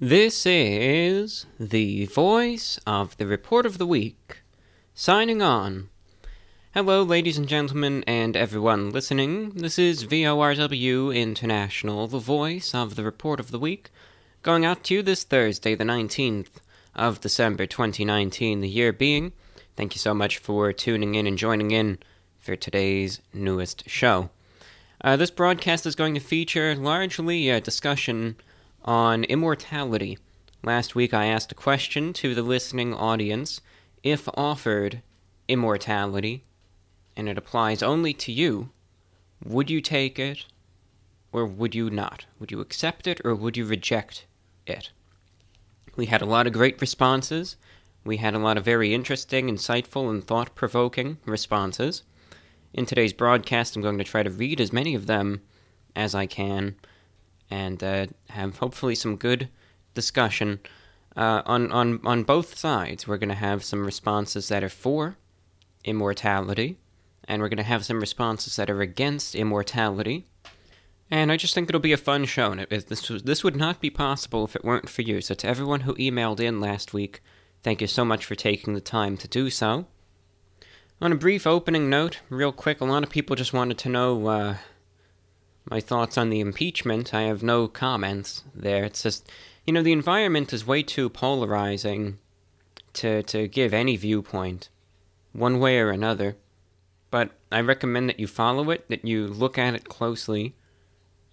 This is the voice of the Report of the Week, signing on. Hello, ladies and gentlemen, and everyone listening. This is VORW International, the voice of the Report of the Week, going out to you this Thursday, the 19th of December 2019, the year being. Thank you so much for tuning in and joining in for today's newest show. This broadcast is going to feature largely a discussion on immortality. Last week I asked a question to the listening audience, if offered immortality, and it applies only to you, would you take it or would you not? Would you accept it or would you reject it? We had a lot of great responses. We had a lot of very interesting, insightful, and thought-provoking responses. In today's broadcast I'm going to try to read as many of them as I can, and have hopefully some good discussion on both sides. We're going to have some responses that are for immortality, and we're going to have some responses that are against immortality. And I just think it'll be a fun show, and this would not be possible if it weren't for you. So to everyone who emailed in last week, thank you so much for taking the time to do so. On a brief opening note, real quick, a lot of people just wanted to know my thoughts on the impeachment. I have no comments there. It's just, the environment is way too polarizing to give any viewpoint, one way or another. But I recommend that you follow it, that you look at it closely,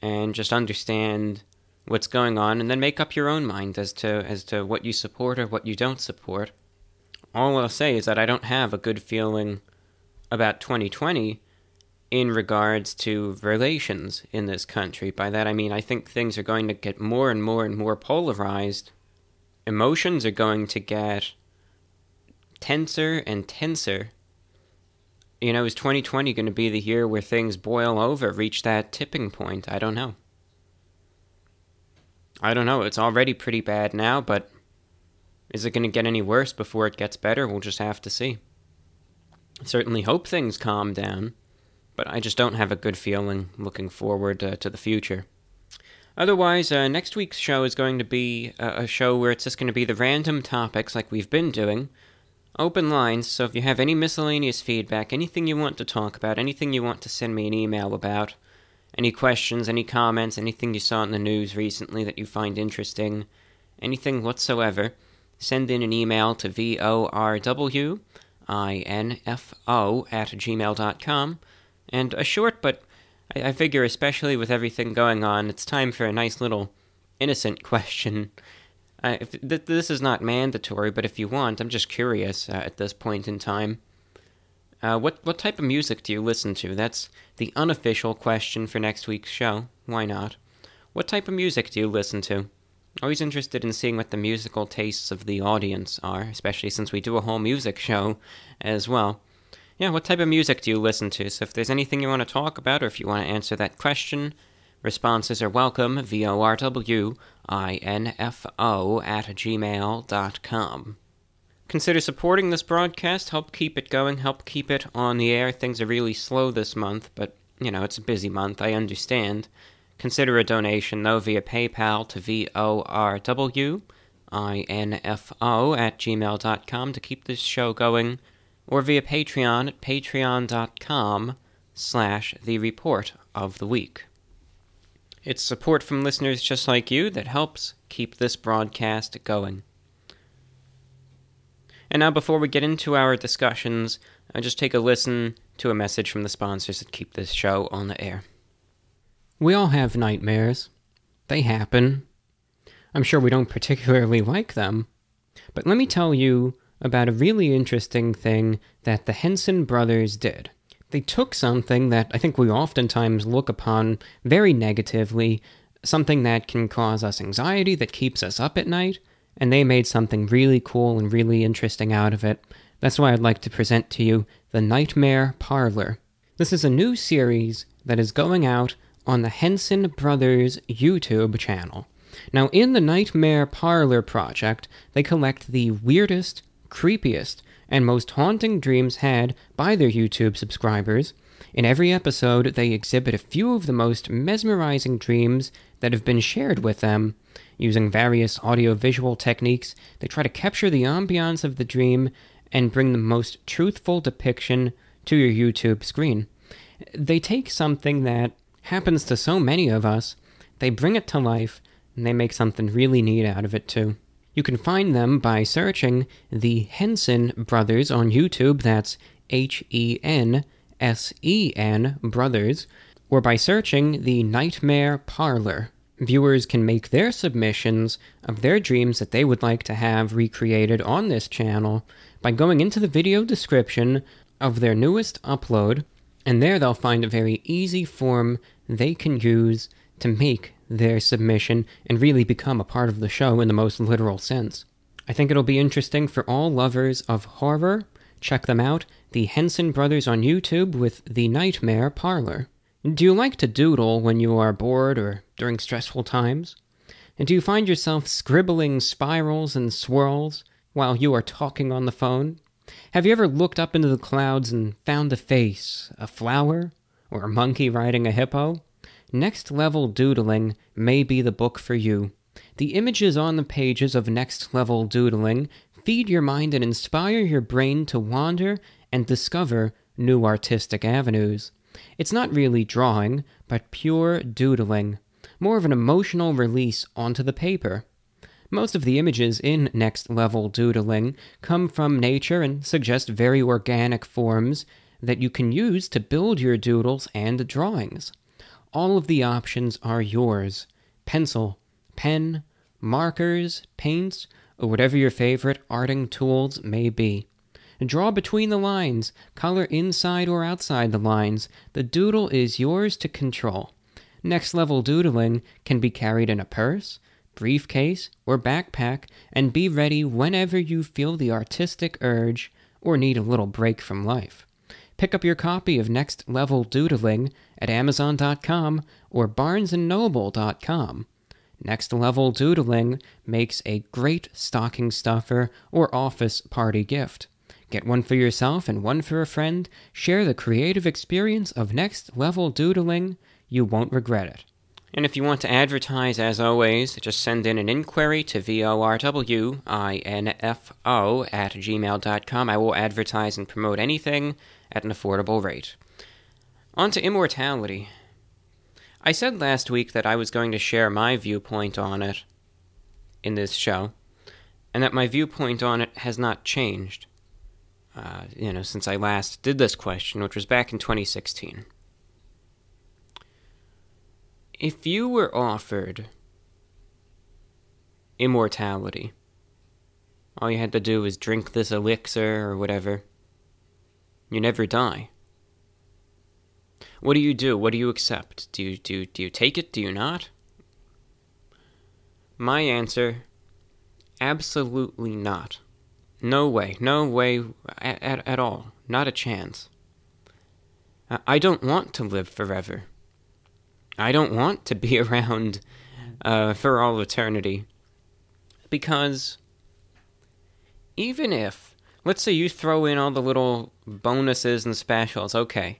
and just understand what's going on, and then make up your own mind as to what you support or what you don't support. All I'll say is that I don't have a good feeling about 2020, in regards to relations in this country. By that I mean I think things are going to get more and more and more polarized. Emotions are going to get tenser and tenser. Is 2020 going to be the year where things boil over, reach that tipping point? I don't know. It's already pretty bad now, but is it going to get any worse before it gets better? We'll just have to see. I certainly hope things calm down, but I just don't have a good feeling looking forward to the future. Otherwise, next week's show is going to be a show where it's just going to be the random topics like we've been doing. Open lines, so if you have any miscellaneous feedback, anything you want to talk about, anything you want to send me an email about, any questions, any comments, anything you saw in the news recently that you find interesting, anything whatsoever, send in an email to vorwinfo@gmail.com. And a short, but I figure especially with everything going on, it's time for a nice little innocent question. This is not mandatory, but if you want, I'm just curious at this point in time. What type of music do you listen to? That's the unofficial question for next week's show. Why not? What type of music do you listen to? Always interested in seeing what the musical tastes of the audience are, especially since we do a whole music show as well. Yeah, what type of music do you listen to? So if there's anything you want to talk about or if you want to answer that question, responses are welcome, vorwinfo@gmail.com. Consider supporting this broadcast, help keep it going, help keep it on the air. Things are really slow this month, but, it's a busy month, I understand. Consider a donation, though, via PayPal to vorwinfo@gmail.com to keep this show going, or via Patreon at patreon.com/the report of the week. It's support from listeners just like you that helps keep this broadcast going. And now before we get into our discussions, I'll just take a listen to a message from the sponsors that keep this show on the air. We all have nightmares. They happen. I'm sure we don't particularly like them. But let me tell you about a really interesting thing that the Henson brothers did. They took something that I think we oftentimes look upon very negatively, something that can cause us anxiety, that keeps us up at night, and they made something really cool and really interesting out of it. That's why I'd like to present to you the Nightmare Parlor. This is a new series that is going out on the Henson Brothers YouTube channel. Now, in the Nightmare Parlor project, they collect the weirdest, creepiest, and most haunting dreams had by their YouTube subscribers. In every episode, they exhibit a few of the most mesmerizing dreams that have been shared with them. Using various audio-visual techniques, they try to capture the ambiance of the dream and bring the most truthful depiction to your YouTube screen. They take something that happens to so many of us, they bring it to life, and they make something really neat out of it too. You can find them by searching the Henson Brothers on YouTube, that's Hensen Brothers, or by searching the Nightmare Parlor. Viewers can make their submissions of their dreams that they would like to have recreated on this channel by going into the video description of their newest upload, and there they'll find a very easy form they can use to make their submission and really become a part of the show in the most literal sense. I think it'll be interesting for all lovers of horror. Check them out, the Henson Brothers on YouTube with the Nightmare Parlor. Do you like to doodle when you are bored or during stressful times? And do you find yourself scribbling spirals and swirls while you are talking on the phone? Have you ever looked up into the clouds and found a face, a flower, or a monkey riding a hippo? Next Level Doodling may be the book for you. The images on the pages of Next Level Doodling feed your mind and inspire your brain to wander and discover new artistic avenues. It's not really drawing, but pure doodling, more of an emotional release onto the paper. Most of the images in Next Level Doodling come from nature and suggest very organic forms that you can use to build your doodles and drawings. All of the options are yours. Pencil, pen, markers, paints, or whatever your favorite arting tools may be. Draw between the lines, color inside or outside the lines. The doodle is yours to control. Next Level Doodling can be carried in a purse, briefcase, or backpack, and be ready whenever you feel the artistic urge or need a little break from life. Pick up your copy of Next Level Doodling at Amazon.com or BarnesandNoble.com. Next Level Doodling makes a great stocking stuffer or office party gift. Get one for yourself and one for a friend. Share the creative experience of Next Level Doodling. You won't regret it. And if you want to advertise, as always, just send in an inquiry to vorwinfo@gmail.com. I will advertise and promote anything at an affordable rate. On to immortality. I said last week that I was going to share my viewpoint on it in this show, and that my viewpoint on it has not changed. Since I last did this question, which was back in 2016. If you were offered immortality, all you had to do was drink this elixir or whatever, you never die. What do you do? What do you accept? Do you take it? Do you not? My answer, absolutely not. No way at all. Not a chance. I don't want to live forever. I don't want to be around for all eternity. Because even if, let's say you throw in all the little bonuses and specials, okay,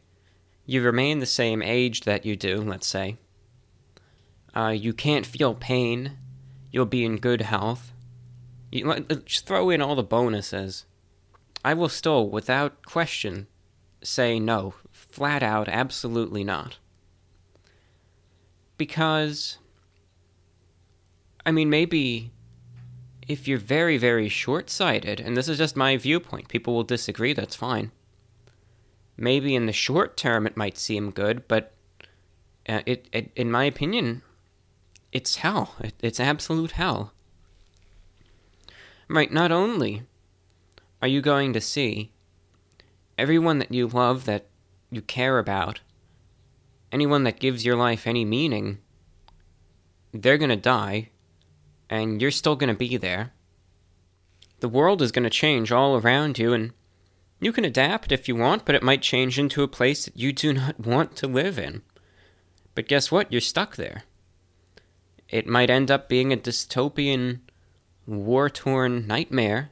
you remain the same age that you do, let's say. You can't feel pain. You'll be in good health. Just throw in all the bonuses. I will still, without question, say no. Flat out, absolutely not. Because, I mean, maybe if you're very, very short-sighted, and this is just my viewpoint, people will disagree, that's fine. Maybe in the short term it might seem good, but in my opinion, it's hell. It's absolute hell. Right, not only are you going to see everyone that you love, that you care about, anyone that gives your life any meaning, they're going to die, and you're still going to be there. The world is going to change all around you, and you can adapt if you want, but it might change into a place that you do not want to live in. But guess what? You're stuck there. It might end up being a dystopian, war-torn nightmare,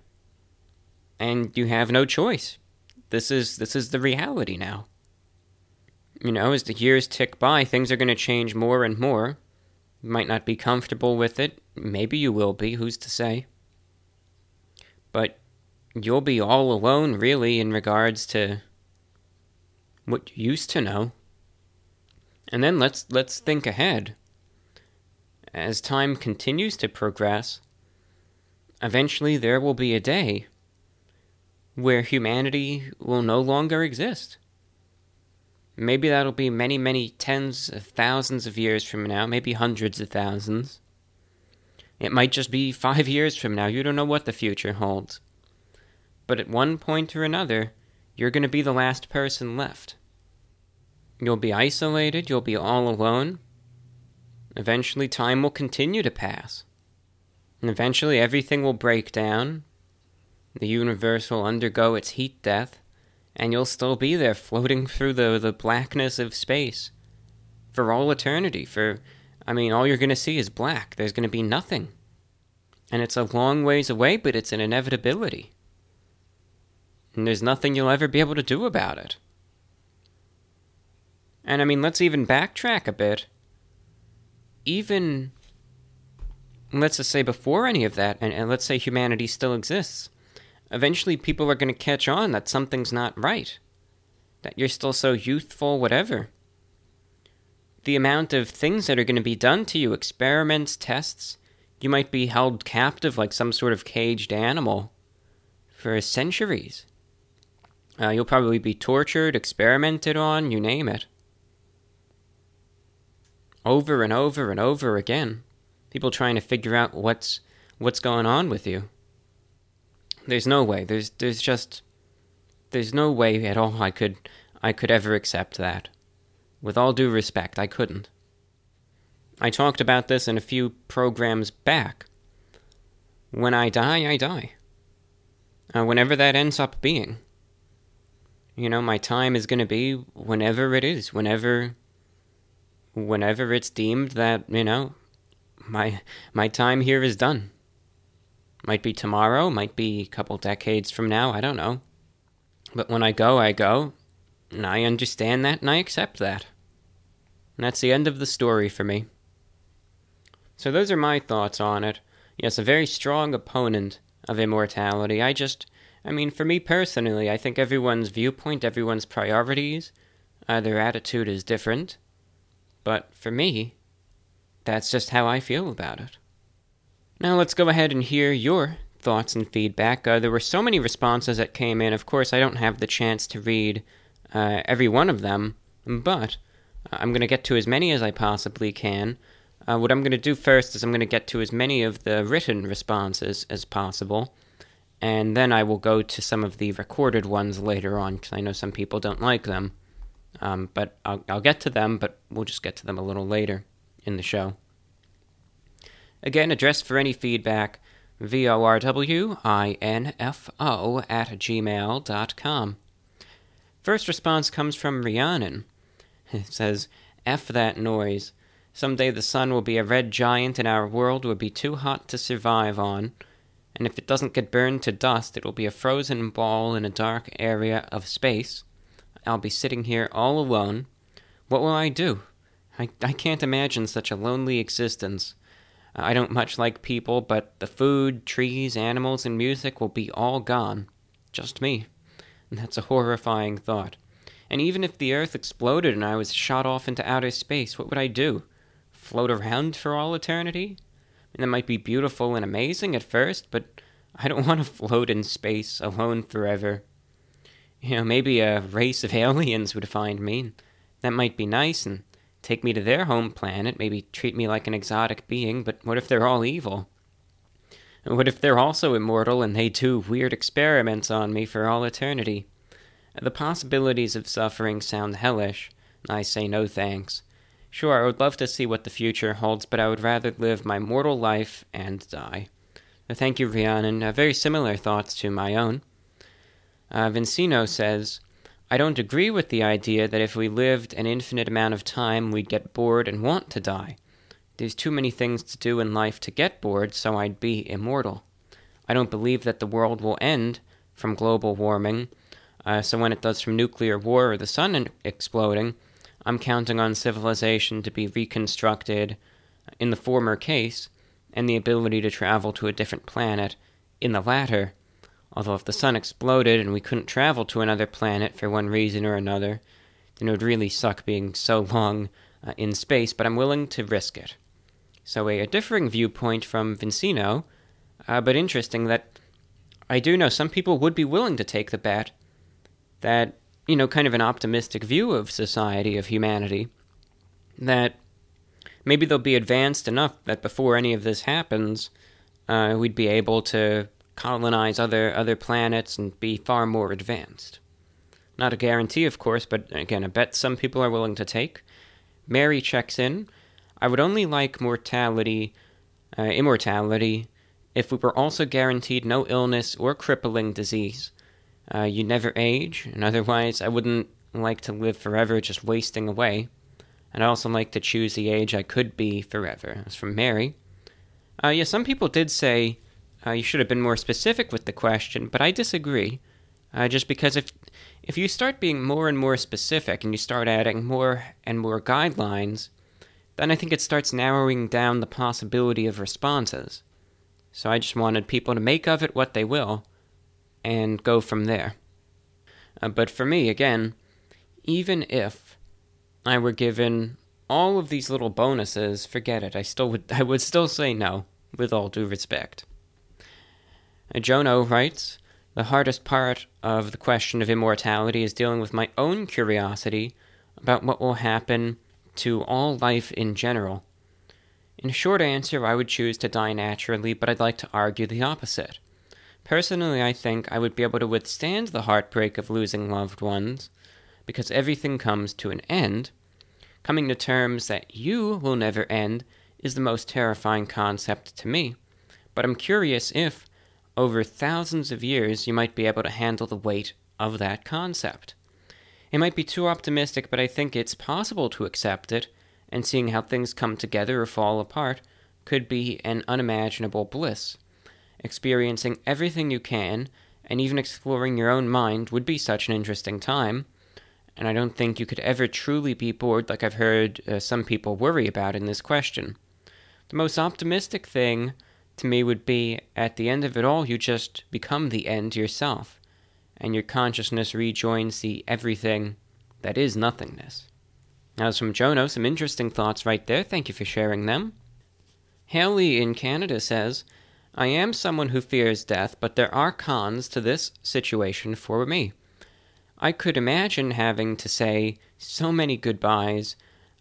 and you have no choice. This is the reality now. You know, as the years tick by, things are going to change more and more, might not be comfortable with it. Maybe you will be, who's to say? But you'll be all alone, really, in regards to what you used to know. And then let's think ahead. As time continues to progress, eventually there will be a day where humanity will no longer exist. Maybe that'll be many, many tens of thousands of years from now, maybe hundreds of thousands. It might just be 5 years from now. You don't know what the future holds. But at one point or another, you're going to be the last person left. You'll be isolated. You'll be all alone. Eventually, time will continue to pass. And eventually, everything will break down. The universe will undergo its heat death, and you'll still be there floating through the blackness of space for all eternity. All you're going to see is black. There's going to be nothing. And it's a long ways away, but it's an inevitability. And there's nothing you'll ever be able to do about it. And let's even backtrack a bit. Even, let's just say before any of that, and let's say humanity still exists, eventually people are going to catch on that something's not right, that you're still so youthful, whatever. The amount of things that are going to be done to you, experiments, tests, you might be held captive like some sort of caged animal for centuries. You'll probably be tortured, experimented on, you name it. Over and over and over again. People trying to figure out what's going on with you. There's no way. There's no way at all I could ever accept that. With all due respect, I couldn't. I talked about this in a few programs back. When I die, I die. Whenever that ends up being. My time is going to be whenever it is. Whenever it's deemed that, my time here is done. Might be tomorrow, might be a couple decades from now, I don't know. But when I go, and I understand that, and I accept that. And that's the end of the story for me. So those are my thoughts on it. Yes, a very strong opponent of immortality. For me personally, I think everyone's viewpoint, everyone's priorities, their attitude is different. But for me, that's just how I feel about it. Now let's go ahead and hear your thoughts and feedback. There were so many responses that came in. Of course, I don't have the chance to read every one of them, but I'm going to get to as many as I possibly can. What I'm going to do first is I'm going to get to as many of the written responses as possible, and then I will go to some of the recorded ones later on, because I know some people don't like them. But I'll get to them, but we'll just get to them a little later in the show. Again, address for any feedback, vorwinfo@gmail.com. First response comes from Rhiannon. It says, F that noise. Someday the sun will be a red giant and our world will be too hot to survive on. And if it doesn't get burned to dust, it will be a frozen ball in a dark area of space. I'll be sitting here all alone. What will I do? I can't imagine such a lonely existence. I don't much like people, but the food, trees, animals, and music will be all gone. Just me. And that's a horrifying thought. And even if the Earth exploded and I was shot off into outer space, what would I do? Float around for all eternity? And that might be beautiful and amazing at first, but I don't want to float in space alone forever. Maybe a race of aliens would find me. That might be nice, and take me to their home planet, maybe treat me like an exotic being, but what if they're all evil? And what if they're also immortal and they do weird experiments on me for all eternity? The possibilities of suffering sound hellish, and I say no thanks. Sure, I would love to see what the future holds, but I would rather live my mortal life and die. Thank you, Rhiannon. Very similar thoughts to my own. Vincino says, I don't agree with the idea that if we lived an infinite amount of time, we'd get bored and want to die. There's too many things to do in life to get bored, so I'd be immortal. I don't believe that the world will end from global warming, so when it does from nuclear war or the sun exploding, I'm counting on civilization to be reconstructed, in the former case, and the ability to travel to a different planet in the latter, although if the sun exploded and we couldn't travel to another planet for one reason or another, then it would really suck being so long in space, but I'm willing to risk it. So a differing viewpoint from Vincino, but interesting that I do know some people would be willing to take the bet that, you know, kind of an optimistic view of society, of humanity, that maybe they'll be advanced enough that before any of this happens, we'd be able to colonize other planets and be far more advanced. Not a guarantee, of course, but again, a bet some people are willing to take. Mary checks in. I would only like immortality, if we were also guaranteed no illness or crippling disease. You never age, and otherwise I wouldn't like to live forever just wasting away. And I also like to choose the age I could be forever. That's from Mary. Yeah, some people did say you should have been more specific with the question, but I disagree. Just because if you start being more and more specific and you start adding more and more guidelines, then I think it starts narrowing down the possibility of responses. So I just wanted people to make of it what they will and go from there. But for me, again, even if I were given all of these little bonuses, forget it. I would still say no, with all due respect. Jono writes, the hardest part of the question of immortality is dealing with my own curiosity about what will happen to all life in general. In a short answer, I would choose to die naturally, but I'd like to argue the opposite. Personally, I think I would be able to withstand the heartbreak of losing loved ones, because everything comes to an end. Coming to terms that you will never end is the most terrifying concept to me, but I'm curious if, over thousands of years, you might be able to handle the weight of that concept. It might be too optimistic, but I think it's possible to accept it, and seeing how things come together or fall apart could be an unimaginable bliss. Experiencing everything you can, and even exploring your own mind, would be such an interesting time. And I don't think you could ever truly be bored like I've heard some people worry about in this question. The most optimistic thing to me would be, at the end of it all, you just become the end yourself, and your consciousness rejoins the everything that is nothingness. Now, from Jono, some interesting thoughts right there. Thank you for sharing them. Haley in Canada says, I am someone who fears death, but there are cons to this situation for me. I could imagine having to say so many goodbyes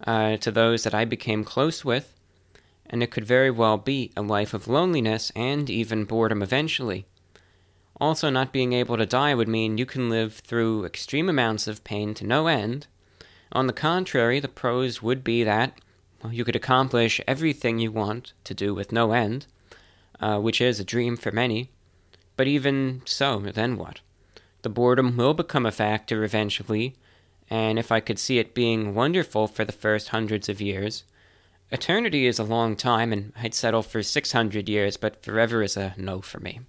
to those that I became close with, and it could very well be a life of loneliness and even boredom eventually. Also, not being able to die would mean you can live through extreme amounts of pain to no end. On the contrary, the pros would be that you could accomplish everything you want to do with no end, which is a dream for many. But even so, then what? The boredom will become a factor eventually, and if I could see it being wonderful for the first hundreds of years, eternity is a long time, and I'd settle for 600 years, but forever is a no for me.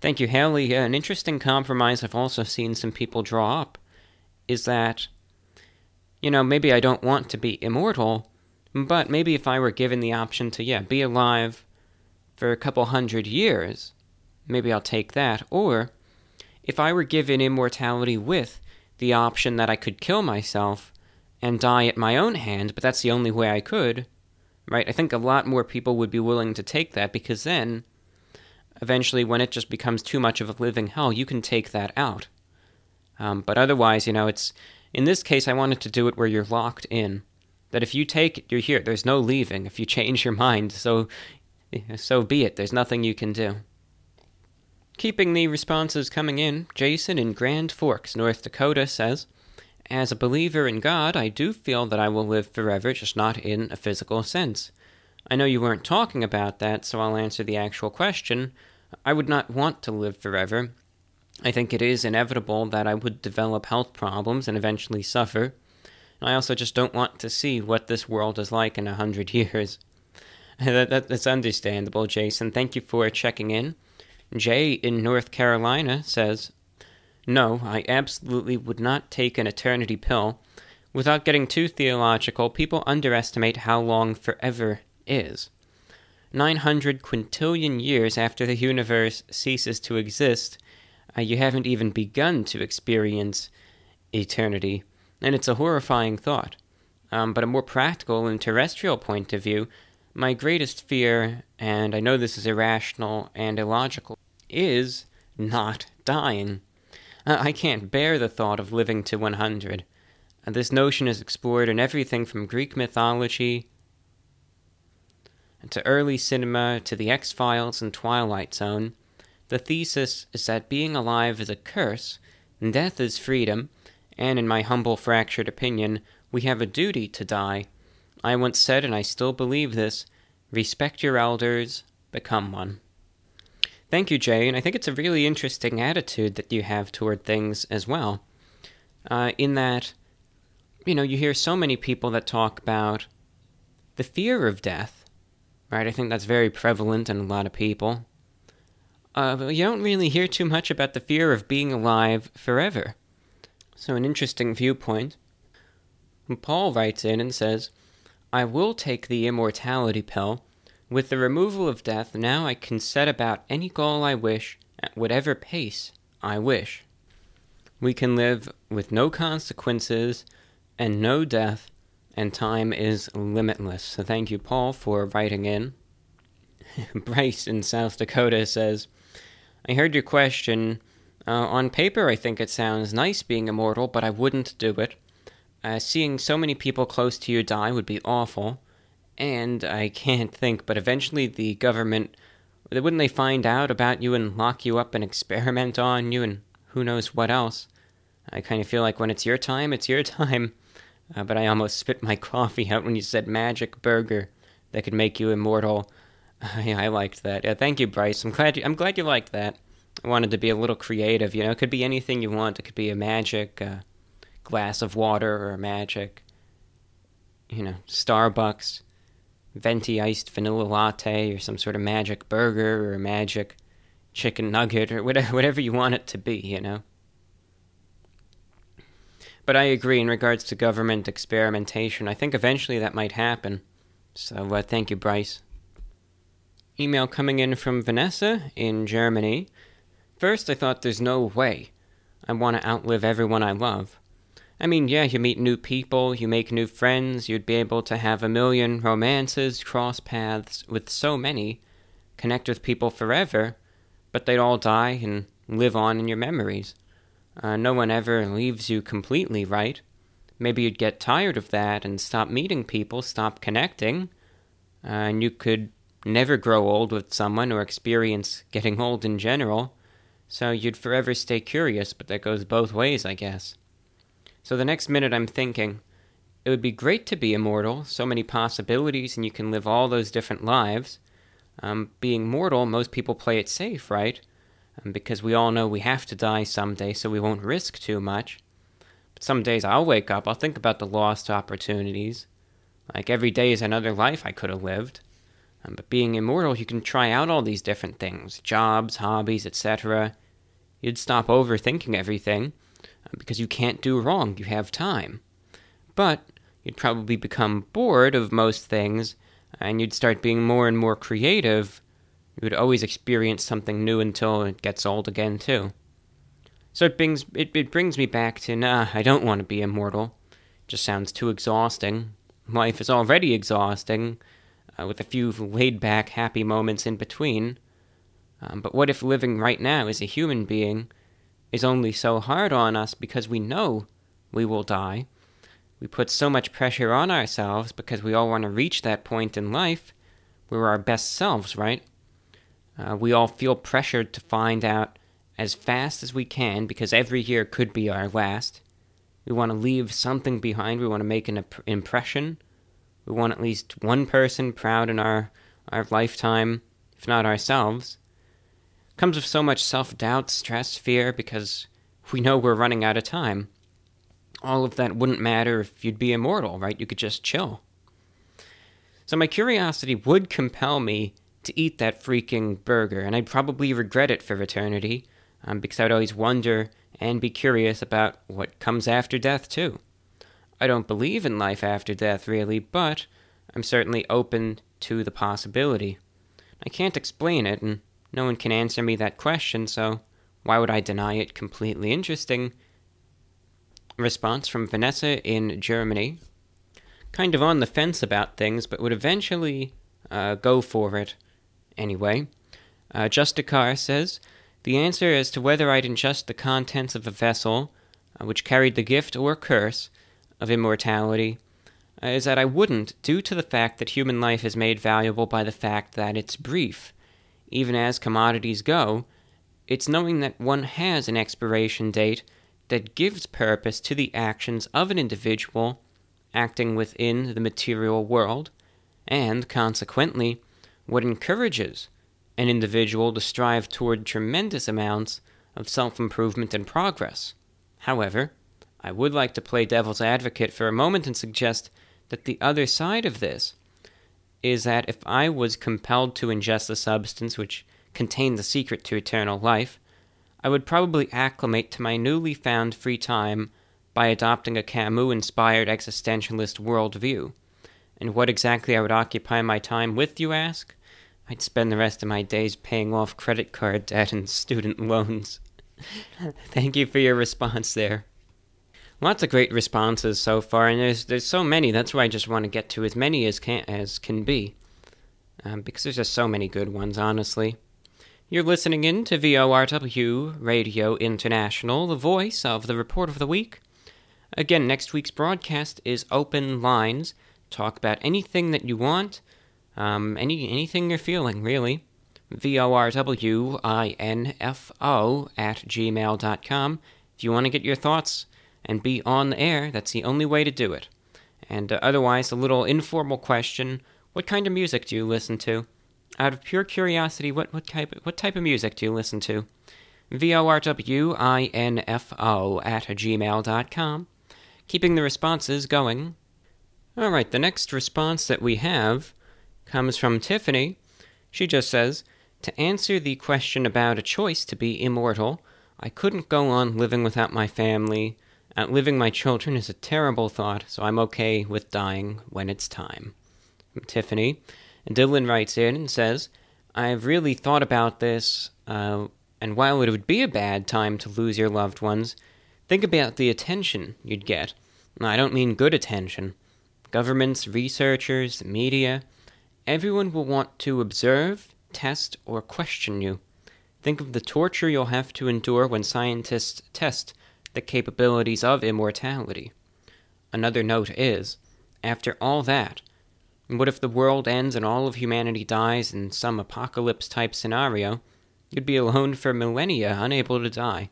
Thank you, Haley. An interesting compromise I've also seen some people draw up is that, you know, maybe I don't want to be immortal, but maybe if I were given the option to, be alive for a couple hundred years, maybe I'll take that, or if I were given immortality with the option that I could kill myself and die at my own hand, but that's the only way I could, right? I think a lot more people would be willing to take that, because then, eventually, when it just becomes too much of a living hell, you can take that out. But otherwise, it's... In this case, I wanted to do it where you're locked in. That if you take it, you're here. There's no leaving. If you change your mind, so be it. There's nothing you can do. Keeping the responses coming in, Jason in Grand Forks, North Dakota says, as a believer in God, I do feel that I will live forever, just not in a physical sense. I know you weren't talking about that, so I'll answer the actual question. I would not want to live forever. I think it is inevitable that I would develop health problems and eventually suffer. And I also just don't want to see what this world is like in 100 years. That's understandable, Jason. Thank you for checking in. Jay in North Carolina says, no, I absolutely would not take an eternity pill, Without getting too theological, people underestimate how long forever is. 900 quintillion years after the universe ceases to exist, you haven't even begun to experience eternity, and it's a horrifying thought. But a more practical and terrestrial point of view, my greatest fear, and I know this is irrational and illogical, is not dying. I can't bear the thought of living to 100. This notion is explored in everything from Greek mythology to early cinema to The X-Files and Twilight Zone. The thesis is that being alive is a curse, and death is freedom, and in my humble, fractured opinion, we have a duty to die. I once said, and I still believe this, respect your elders, become one. Thank you, Jay, and I think it's a really interesting attitude that you have toward things as well. In that, you know, you hear so many people that talk about the fear of death, right? I think that's very prevalent in a lot of people. But you don't really hear too much about the fear of being alive forever. So an interesting viewpoint. Paul writes in and says, I will take the immortality pill. With the removal of death, now I can set about any goal I wish, at whatever pace I wish. We can live with no consequences and no death, and time is limitless. So thank you, Paul, for writing in. Bryce in South Dakota says, I heard your question. On paper, I think it sounds nice being immortal, but I wouldn't do it. Seeing so many people close to you die would be awful. And I can't think, but eventually the government, wouldn't they find out about you and lock you up and experiment on you and who knows what else? I kind of feel like when it's your time, it's your time. But I almost spit my coffee out when you said magic burger that could make you immortal. Yeah, I liked that. Yeah, thank you, Bryce. I'm glad you liked that. I wanted to be a little creative, you know. It could be anything you want. It could be a magic glass of water or a magic, you know, Starbucks venti iced vanilla latte or some sort of magic burger or a magic chicken nugget or whatever you want it to be, you know. But I agree in regards to government experimentation. I think eventually that might happen. So thank you, Bryce. Email coming in from Vanessa in Germany. First, I thought there's no way I want to outlive everyone I love. I mean, yeah, you meet new people, you make new friends, you'd be able to have a million romances, cross paths with so many, connect with people forever, but they'd all die and live on in your memories. No one ever leaves you completely, right? Maybe you'd get tired of that and stop meeting people, stop connecting, and you could never grow old with someone or experience getting old in general, so you'd forever stay curious, but that goes both ways, I guess. So the next minute I'm thinking, it would be great to be immortal, so many possibilities, and you can live all those different lives. Being mortal, most people play it safe, right? Because we all know we have to die someday, so we won't risk too much. But some days I'll wake up, I'll think about the lost opportunities. Like every day is another life I could have lived. But being immortal, you can try out all these different things, jobs, hobbies, etc. You'd stop overthinking everything. Because you can't do wrong, you have time. But you'd probably become bored of most things, and you'd start being more and more creative. You would always experience something new until it gets old again, too. So it brings me back to, nah, I don't want to be immortal. It just sounds too exhausting. Life is already exhausting, with a few laid-back, happy moments in between. But what if living right now as a human being is only so hard on us because we know we will die. We put so much pressure on ourselves because we all want to reach that point in life where we're our best selves, right? We all feel pressured to find out as fast as we can because every year could be our last. We want to leave something behind. We want to make an impression. We want at least one person proud in our lifetime, if not ourselves. Comes with so much self-doubt, stress, fear, because we know we're running out of time. All of that wouldn't matter if you'd be immortal, right? You could just chill. So my curiosity would compel me to eat that freaking burger, and I'd probably regret it for eternity, because I'd always wonder and be curious about what comes after death, too. I don't believe in life after death, really, but I'm certainly open to the possibility. I can't explain it, and no one can answer me that question, so why would I deny it completely interesting? Response from Vanessa in Germany. Kind of on the fence about things, but would eventually go for it anyway. Just a Car says, the answer as to whether I'd ingest the contents of a vessel, which carried the gift or curse of immortality, is that I wouldn't, due to the fact that human life is made valuable by the fact that it's brief. Even as commodities go, it's knowing that one has an expiration date that gives purpose to the actions of an individual acting within the material world, and, consequently, what encourages an individual to strive toward tremendous amounts of self-improvement and progress. However, I would like to play devil's advocate for a moment and suggest that the other side of this is that if I was compelled to ingest the substance which contained the secret to eternal life, I would probably acclimate to my newly found free time by adopting a Camus-inspired existentialist worldview. And what exactly I would occupy my time with, you ask? I'd spend the rest of my days paying off credit card debt and student loans. Thank you for your response there. Lots of great responses so far, and there's so many. That's why I just want to get to as many as can be, because there's just so many good ones, honestly. You're listening in to VORW Radio International, the voice of the Report of the Week. Again, next week's broadcast is Open Lines. Talk about anything that you want, anything you're feeling, really. VORWINFO@gmail.com. If you want to get your thoughts and be on the air, that's the only way to do it. And otherwise, a little informal question. What kind of music do you listen to? Out of pure curiosity, what type of music do you listen to? VORWINFO@gmail.com. Keeping the responses going. All right, the next response that we have comes from Tiffany. She just says, to answer the question about a choice to be immortal, I couldn't go on living without my family. Outliving my children is a terrible thought, so I'm okay with dying when it's time. From Tiffany. Dylan writes in and says, I've really thought about this, and while it would be a bad time to lose your loved ones, think about the attention you'd get. And I don't mean good attention. Governments, researchers, media, everyone will want to observe, test, or question you. Think of the torture you'll have to endure when scientists test the capabilities of immortality. Another note is, after all that, what if the world ends and all of humanity dies in some apocalypse-type scenario? You'd be alone for millennia, unable to die.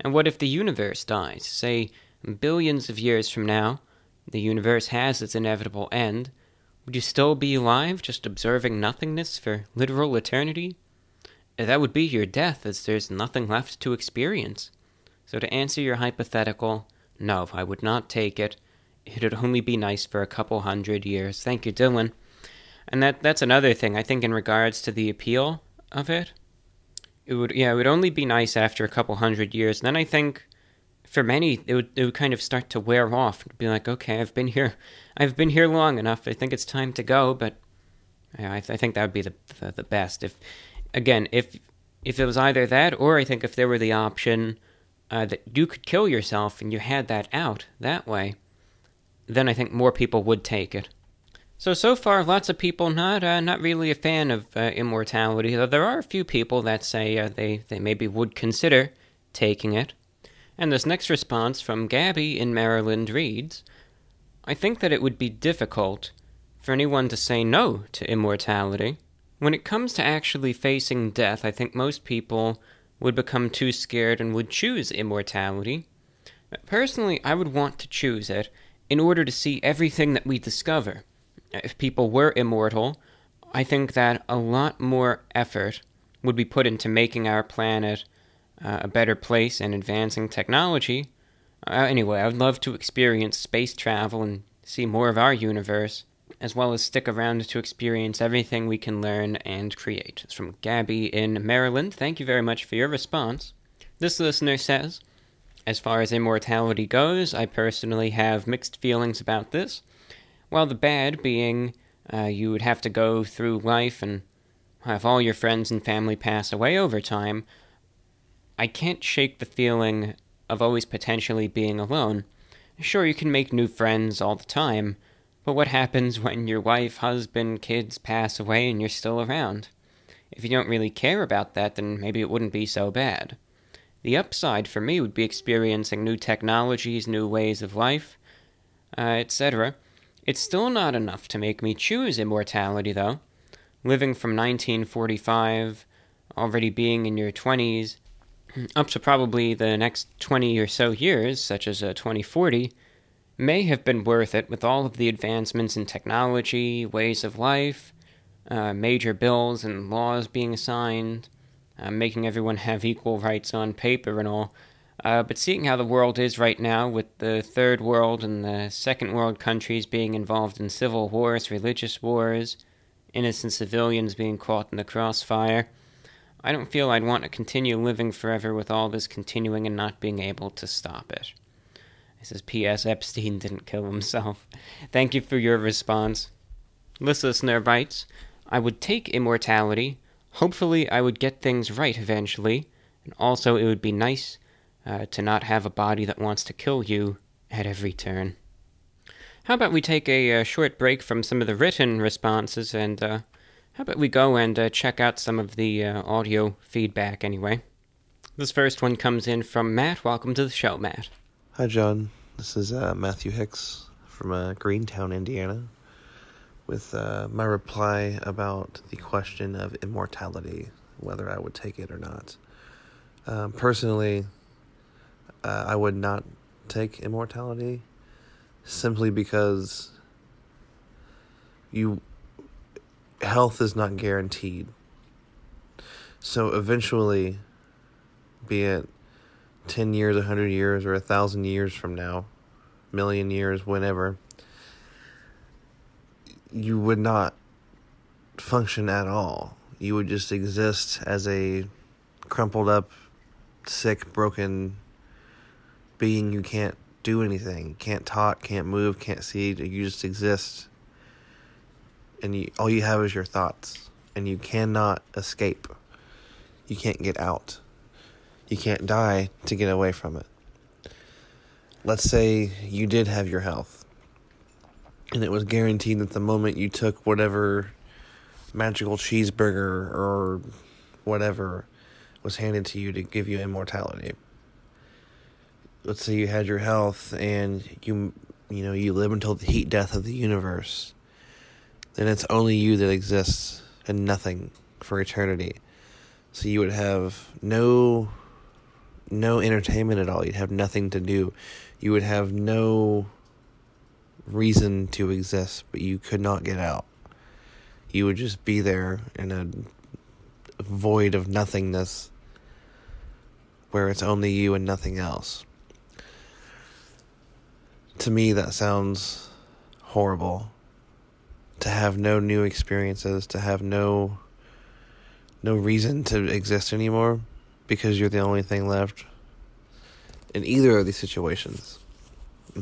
And what if the universe dies? Say, billions of years from now, the universe has its inevitable end. Would you still be alive, just observing nothingness for literal eternity? That would be your death, as there's nothing left to experience. So to answer your hypothetical, no, I would not take it. It'd only be nice for a couple hundred years. Thank you, Dylan. And that's another thing, I think, in regards to the appeal of it. It would only be nice after a couple hundred years. And then I think, for many, it would kind of start to wear off. It'd be like, okay, I've been here long enough. I think it's time to go. But yeah, I think that would be the best. If it was either that, or I think if there were the option that you could kill yourself and you had that out that way, then I think more people would take it. So far, lots of people not really a fan of immortality, though there are a few people that say they maybe would consider taking it. And this next response from Gabby in Maryland reads, I think that it would be difficult for anyone to say no to immortality. When it comes to actually facing death, I think most people would become too scared and would choose immortality. Personally, I would want to choose it, in order to see everything that we discover. If people were immortal, I think that a lot more effort would be put into making our planet a better place and advancing technology. Anyway, I would love to experience space travel and see more of our universe, as well as stick around to experience everything we can learn and create. It's from Gabby in Maryland. Thank you very much for your response. This listener says, As far as immortality goes, I personally have mixed feelings about this. Well, the bad being you would have to go through life and have all your friends and family pass away over time. I can't shake the feeling of always potentially being alone. Sure, you can make new friends all the time, but what happens when your wife, husband, kids pass away and you're still around? If you don't really care about that, then maybe it wouldn't be so bad. The upside for me would be experiencing new technologies, new ways of life, etc. It's still not enough to make me choose immortality, though. Living from 1945, already being in your 20s, up to probably the next 20 or so years, such as 2040, may have been worth it with all of the advancements in technology, ways of life, major bills and laws being signed, making everyone have equal rights on paper and all. But seeing how the world is right now, with the Third World and the Second World countries being involved in civil wars, religious wars, innocent civilians being caught in the crossfire, I don't feel I'd want to continue living forever with all this continuing and not being able to stop it. This is P.S. Epstein didn't kill himself. Thank you for your response. This listener writes, I would take immortality. Hopefully I would get things right eventually. And also it would be nice to not have a body that wants to kill you at every turn. How about we take a short break from some of the written responses, and how about we go and check out some of the audio feedback anyway. This first one comes in from Matt. Welcome to the show, Matt. Hi, John. This is Matthew Hicks from Greentown, Indiana, with my reply about the question of immortality, whether I would take it or not. Personally, I would not take immortality simply because health is not guaranteed. So eventually, be it 10 years, 100 years, or 1,000 years from now, million years, whenever, you would not function at all. You would just exist as a crumpled up, sick, broken being. You can't do anything, can't talk, can't move, can't see. You just exist, and all you have is your thoughts, and you cannot escape. You can't get out. You can't die to get away from it. Let's say you did have your health, and it was guaranteed that the moment you took whatever magical cheeseburger or whatever was handed to you to give you immortality. Let's say you had your health and you live until the heat death of the universe. Then it's only you that exists and nothing for eternity. So you would have no entertainment at all. You'd have nothing to do. You would have no reason to exist, but you could not get out. You would just be there in a void of nothingness where it's only you and nothing else. To me, that sounds horrible. To have no new experiences, to have no reason to exist anymore because you're the only thing left. In either of these situations,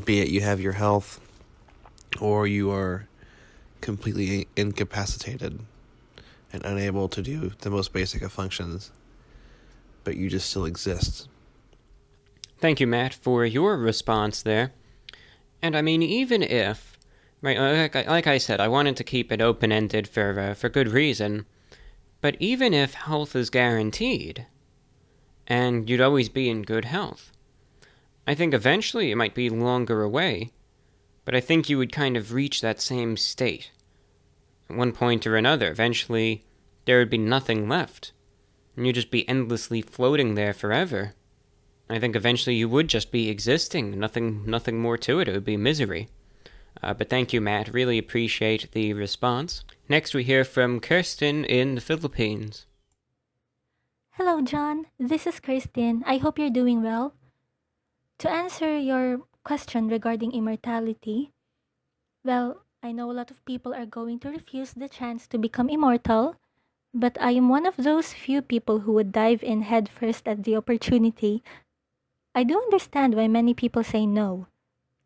be it you have your health or you are completely incapacitated and unable to do the most basic of functions, but you just still exist. Thank you, Matt, for your response there. And I mean, even if, right, like I said, I wanted to keep it open-ended for good reason, but even if health is guaranteed, and you'd always be in good health, I think eventually it might be longer away, but I think you would kind of reach that same state. At one point or another, eventually there would be nothing left, and you'd just be endlessly floating there forever. I think eventually you would just be existing, nothing more to it. It would be misery. But thank you, Matt. Really appreciate the response. Next, we hear from Kirsten in the Philippines. Hello, John. This is Kirsten. I hope you're doing well. To answer your question regarding immortality, well, I know a lot of people are going to refuse the chance to become immortal, but I am one of those few people who would dive in headfirst at the opportunity I do understand why many people say no,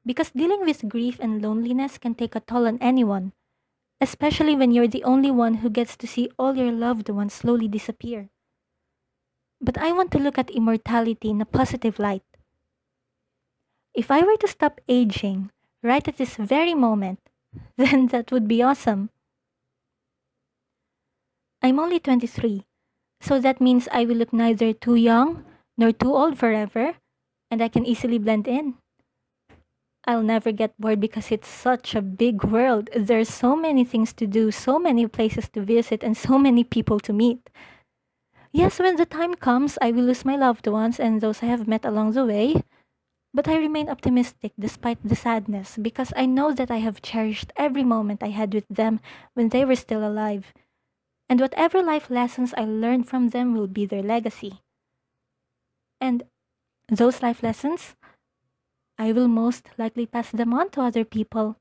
because dealing with grief and loneliness can take a toll on anyone, especially when you're the only one who gets to see all your loved ones slowly disappear. But I want to look at immortality in a positive light. If I were to stop aging right at this very moment, then that would be awesome. I'm only 23, so that means I will look neither too young nor too old forever, and I can easily blend in. I'll never get bored because it's such a big world. There's so many things to do, so many places to visit, and so many people to meet. Yes, when the time comes, I will lose my loved ones and those I have met along the way, but I remain optimistic despite the sadness because I know that I have cherished every moment I had with them when they were still alive. And whatever life lessons I learned from them will be their legacy. And those life lessons, I will most likely pass them on to other people.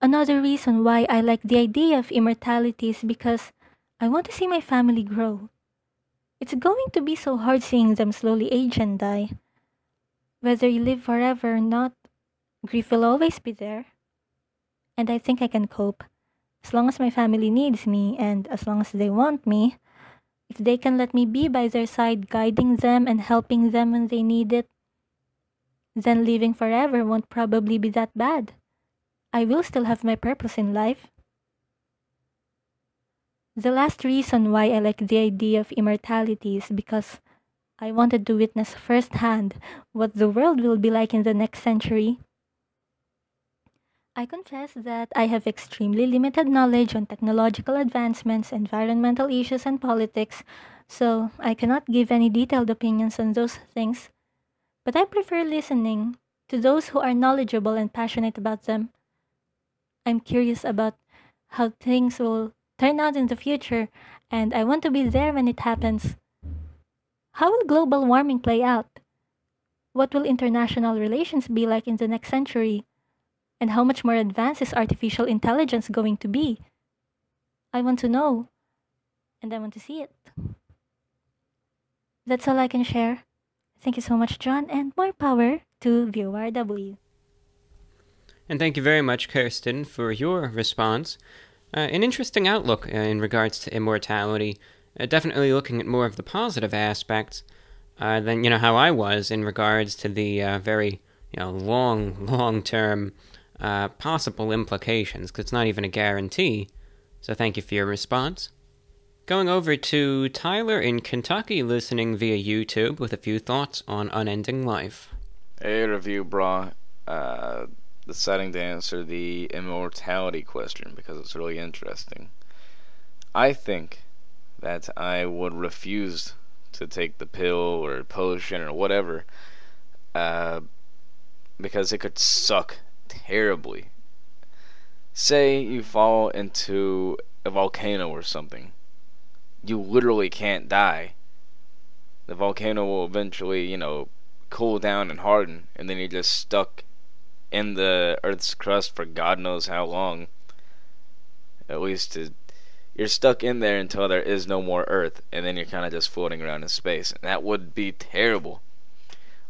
Another reason why I like the idea of immortality is because I want to see my family grow. It's going to be so hard seeing them slowly age and die. Whether you live forever or not, grief will always be there. And I think I can cope. As long as my family needs me, and as long as they want me, if they can let me be by their side, guiding them and helping them when they need it, then living forever won't probably be that bad. I will still have my purpose in life. The last reason why I like the idea of immortality is because I wanted to witness firsthand what the world will be like in the next century. I confess that I have extremely limited knowledge on technological advancements, environmental issues, and politics, so I cannot give any detailed opinions on those things. But I prefer listening to those who are knowledgeable and passionate about them. I'm curious about how things will turn out in the future, and I want to be there when it happens. How will global warming play out? What will international relations be like in the next century? And how much more advanced is artificial intelligence going to be? I want to know, and I want to see it. That's all I can share. Thank you so much, John, and more power to VORW. And thank you very much, Kirsten, for your response. An interesting outlook in regards to immortality. Definitely looking at more of the positive aspects than, how I was in regards to the very, long-term possible implications, because it's not even a guarantee. So thank you for your response. Going over to Tyler in Kentucky, listening via YouTube with a few thoughts on Unending Life. Hey, Review Bra. Deciding to answer the immortality question because it's really interesting. I think that I would refuse to take the pill or potion or whatever because it could suck terribly. Say you fall into a volcano or something. You literally can't die. The volcano will eventually, cool down and harden, and then you're just stuck in the Earth's crust for God knows how long. At least you're stuck in there until there is no more Earth, and then you're kind of just floating around in space. And that would be terrible.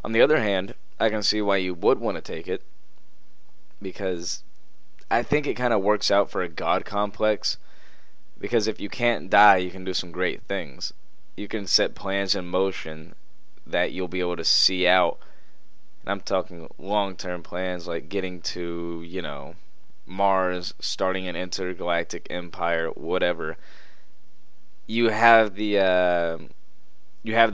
On the other hand, I can see why you would want to take it, because I think it kind of works out for a god complex, because if you can't die, you can do some great things. You can set plans in motion that you'll be able to see out, and I'm talking long-term plans like getting to, Mars, starting an intergalactic empire, whatever. You have the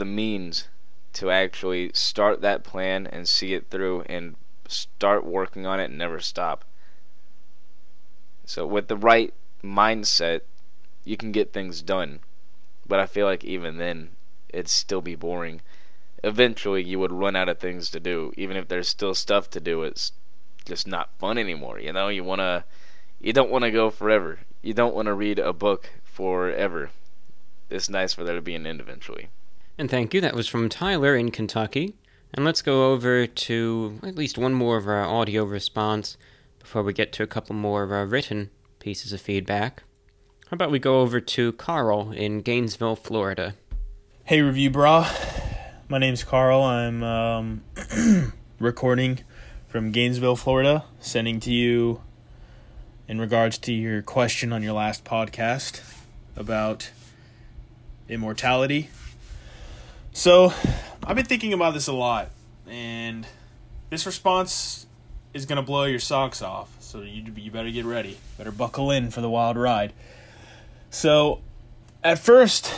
means to actually start that plan and see it through and start working on it and never stop. So with the right mindset, you can get things done. But I feel like even then, it'd still be boring. Eventually, you would run out of things to do. Even if there's still stuff to do, it's just not fun anymore. You don't want to go forever. You don't want to read a book forever. It's nice for there to be an end eventually. And thank you. That was from Tyler in Kentucky. And let's go over to at least one more of our audio response before we get to a couple more of our written pieces of feedback. How about we go over to Carl in Gainesville, Florida? Hey, Review Bra. My name's Carl. I'm recording from Gainesville, Florida, sending to you in regards to your question on your last podcast about immortality. So I've been thinking about this a lot, and this response is going to blow your socks off, so you better get ready. Better buckle in for the wild ride. So at first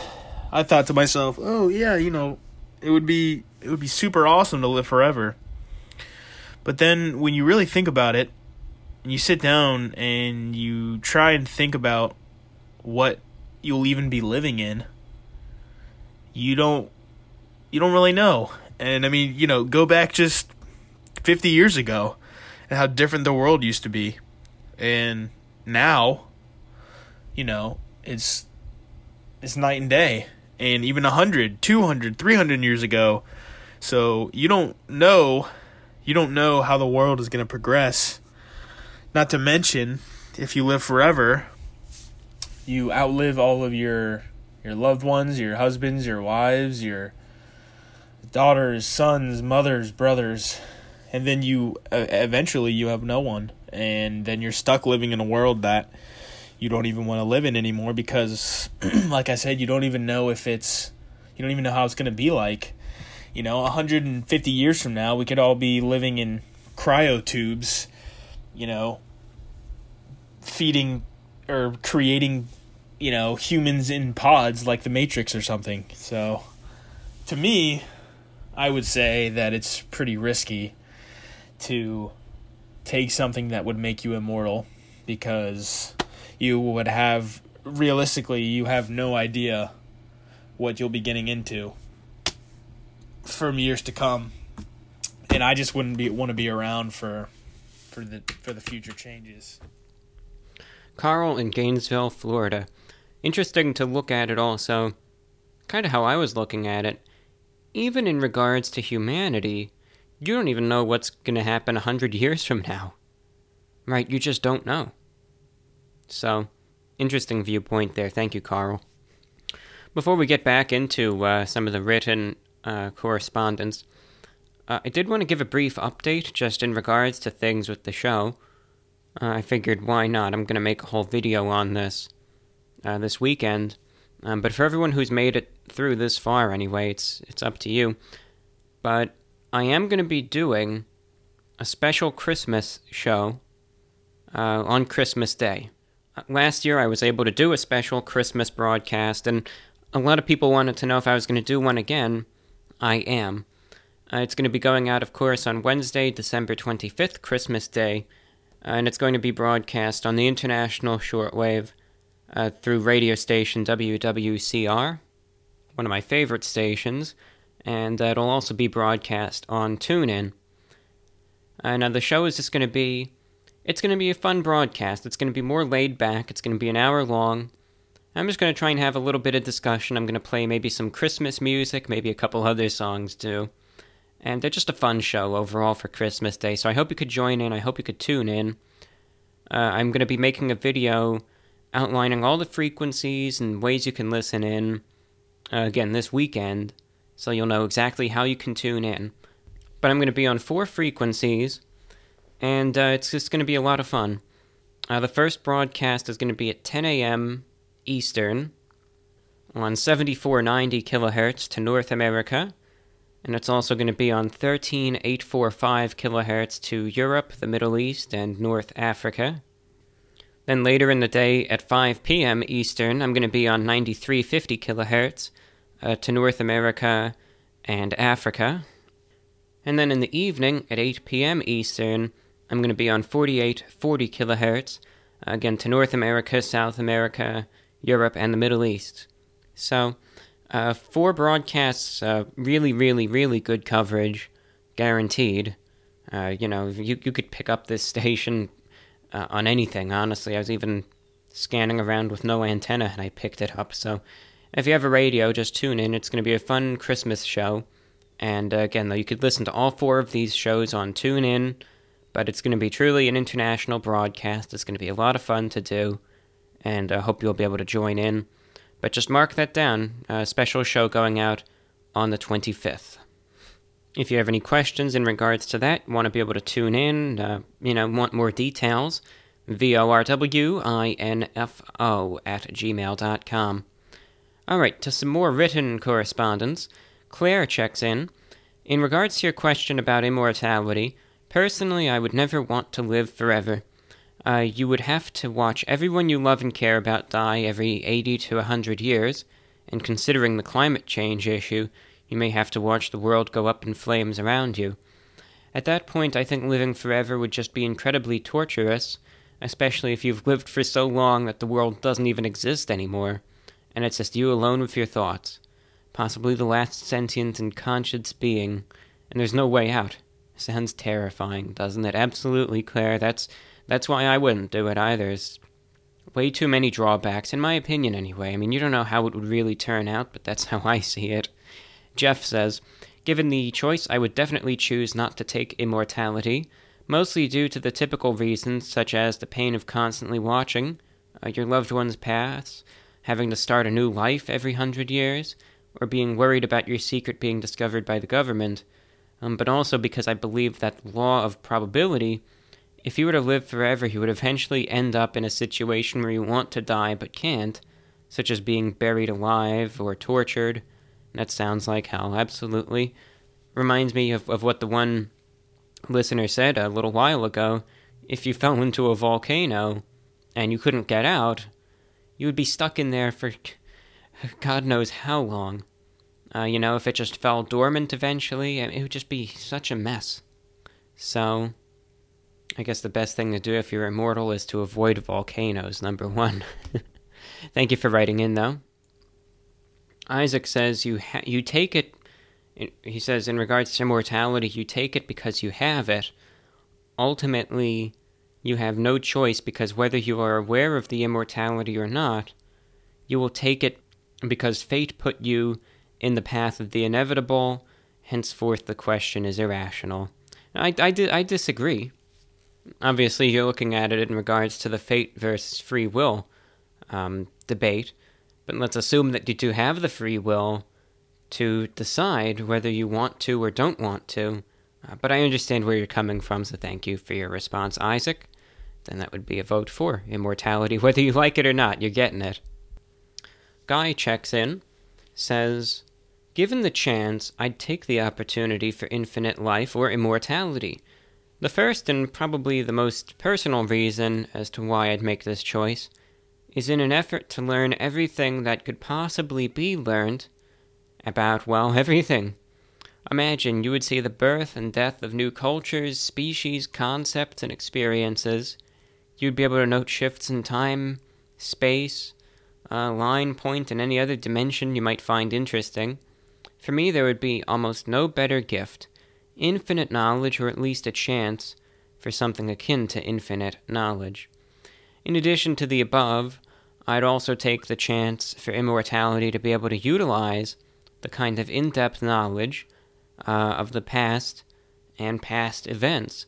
I thought to myself, oh yeah, you know, it would be super awesome to live forever. But then when you really think about it, and you sit down and you try and think about what you'll even be living in, you don't really know. And I mean, you know, go back just 50 years ago and how different the world used to be. And now, you know, it's night and day. And even 100, 200, 300 years ago. So you don't know how the world is going to progress. Not to mention, if you live forever, you outlive all of your loved ones, your husbands, your wives, your daughters, sons, mothers, brothers, and then you eventually have no one, and then you're stuck living in a world that you don't even want to live in anymore because, like I said, you don't even know how it's going to be like. You know, 150 years from now, we could all be living in cryo tubes, you know, feeding or creating, you know, humans in pods like the Matrix or something. So, to me, I would say that it's pretty risky to take something that would make you immortal, because you have no idea what you'll be getting into from years to come. And I just wouldn't want to be around for the future changes. Carl in Gainesville, Florida. Interesting to look at it also. Kind of how I was looking at it. Even in regards to humanity, you don't even know what's going to happen 100 years from now. Right? You just don't know. So, interesting viewpoint there. Thank you, Carl. Before we get back into some of the written correspondence, I did want to give a brief update just in regards to things with the show. I figured, why not? I'm going to make a whole video on this this weekend. But for everyone who's made it through this far anyway, it's up to you. But I am going to be doing a special Christmas show on Christmas Day. Last year I was able to do a special Christmas broadcast, and a lot of people wanted to know if I was going to do one again. I am. It's going to be going out, of course, on Wednesday, December 25th, Christmas Day, and it's going to be broadcast on the international shortwave through radio station WWCR, one of my favorite stations, and it'll also be broadcast on TuneIn. Now the show is just going to be... It's going to be a fun broadcast. It's going to be more laid back. It's going to be an hour long. I'm just going to try and have a little bit of discussion. I'm going to play maybe some Christmas music, maybe a couple other songs too. And they're just a fun show overall for Christmas Day. So I hope you could join in. I hope you could tune in. I'm going to be making a video outlining all the frequencies and ways you can listen in, again, this weekend. So you'll know exactly how you can tune in. But I'm going to be on 4 frequencies. And it's just going to be a lot of fun. The first broadcast is going to be at 10 a.m. Eastern on 7490 kilohertz to North America. And it's also going to be on 13845 kilohertz to Europe, the Middle East, and North Africa. Then later in the day at 5 p.m. Eastern, I'm going to be on 9350 kilohertz to North America and Africa. And then in the evening at 8 p.m. Eastern, I'm going to be on 4840 kilohertz, again to North America, South America, Europe, and the Middle East. So, 4 broadcasts, really, really, really good coverage, guaranteed. You know, you could pick up this station on anything, honestly. I was even scanning around with no antenna, and I picked it up. So, if you have a radio, just tune in. It's going to be a fun Christmas show. And again, though, you could listen to all 4 of these shows on TuneIn, but it's going to be truly an international broadcast. It's going to be a lot of fun to do, and I hope you'll be able to join in. But just mark that down, a special show going out on the 25th. If you have any questions in regards to that, want to be able to tune in, want more details, vorwinfo@gmail.com. All right, to some more written correspondence, Claire checks in. In regards to your question about immortality, personally, I would never want to live forever. You would have to watch everyone you love and care about die every 80 to 100 years, and considering the climate change issue, you may have to watch the world go up in flames around you. At that point, I think living forever would just be incredibly torturous, especially if you've lived for so long that the world doesn't even exist anymore, and it's just you alone with your thoughts. Possibly the last sentient and conscious being, and there's no way out. Sounds terrifying, doesn't it? Absolutely, Claire. That's why I wouldn't do it either. There's way too many drawbacks, in my opinion anyway. I mean, you don't know how it would really turn out, but that's how I see it. Jeff says, given the choice, I would definitely choose not to take immortality, mostly due to the typical reasons such as the pain of constantly watching, your loved ones pass, having to start a new life every 100 years, or being worried about your secret being discovered by the government, but also because I believe that law of probability, if you were to live forever, you would eventually end up in a situation where you want to die but can't, such as being buried alive or tortured. That sounds like hell, absolutely. Reminds me of what the one listener said a little while ago. If you fell into a volcano and you couldn't get out, you would be stuck in there for God knows how long. If it just fell dormant eventually, it would just be such a mess. So, I guess the best thing to do if you're immortal is to avoid volcanoes, number one. Thank you for writing in, though. Isaac says, you take it, he says, in regards to immortality, you take it because you have it. Ultimately, you have no choice because whether you are aware of the immortality or not, you will take it because fate put you in the path of the inevitable, henceforth the question is irrational. I disagree. Obviously, you're looking at it in regards to the fate versus free will debate, but let's assume that you do have the free will to decide whether you want to or don't want to, but I understand where you're coming from, so thank you for your response, Isaac. Then that would be a vote for immortality, whether you like it or not, you're getting it. Guy checks in, says, given the chance, I'd take the opportunity for infinite life or immortality. The first and probably the most personal reason as to why I'd make this choice is in an effort to learn everything that could possibly be learned about, well, everything. Imagine you would see the birth and death of new cultures, species, concepts, and experiences. You'd be able to note shifts in time, space, line, point, and any other dimension you might find interesting. For me, there would be almost no better gift, infinite knowledge, or at least a chance for something akin to infinite knowledge. In addition to the above, I'd also take the chance for immortality to be able to utilize the kind of in-depth knowledge of the past and past events,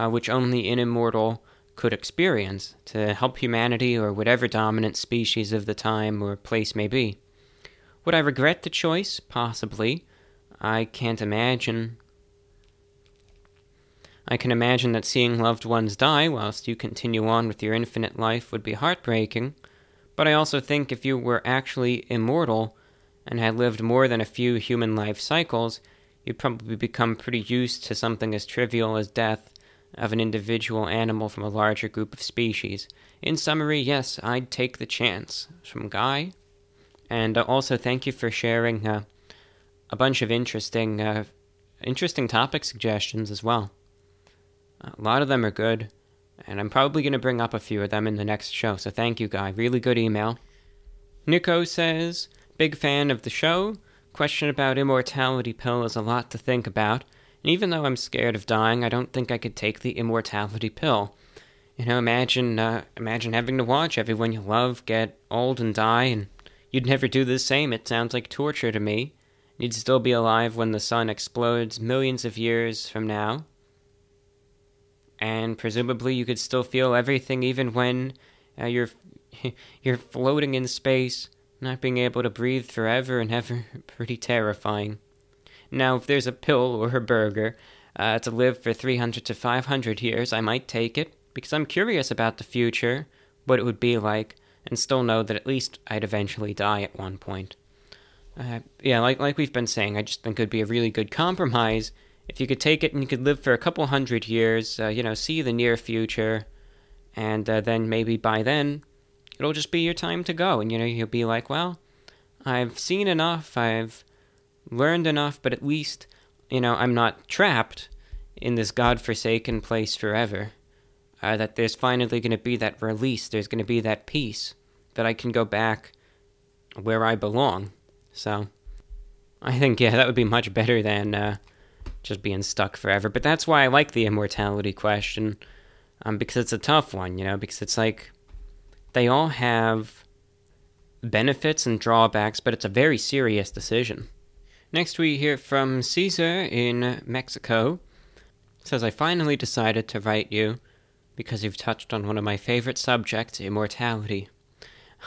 which only an immortal could experience to help humanity or whatever dominant species of the time or place may be. Would I regret the choice? Possibly. I can't imagine. I can imagine that seeing loved ones die whilst you continue on with your infinite life would be heartbreaking, but I also think if you were actually immortal and had lived more than a few human life cycles, you'd probably become pretty used to something as trivial as death of an individual animal from a larger group of species. In summary, yes, I'd take the chance. From Guy. And also thank you for sharing a bunch of interesting topic suggestions as well. A lot of them are good, and I'm probably going to bring up a few of them in the next show, so thank you, Guy. Really good email. Nico says, big fan of the show. Question about immortality pill is a lot to think about. And even though I'm scared of dying, I don't think I could take the immortality pill. Imagine having to watch everyone you love get old and die, and you'd never do the same. It sounds like torture to me. You'd still be alive when the sun explodes millions of years from now. And presumably you could still feel everything even when you're floating in space, Not being able to breathe forever and ever, pretty terrifying. Now, if there's a pill or a burger to live for 300 to 500 years, I might take it, because I'm curious about the future, what it would be like, and still know that at least I'd eventually die at one point. Like we've been saying, I just think it would be a really good compromise if you could take it and you could live for a couple hundred years, see the near future, and then maybe by then, it'll just be your time to go, and you'll be like, well, I've seen enough, I've learned enough, but at least, I'm not trapped in this godforsaken place forever. That there's finally going to be that release, there's going to be that peace, that I can go back where I belong. So, I think, that would be much better than just being stuck forever. But that's why I like the immortality question, because it's a tough one, because it's like, they all have benefits and drawbacks, but it's a very serious decision. Next, we hear from Cesar in Mexico. It says, I finally decided to write you because you've touched on one of my favorite subjects, immortality.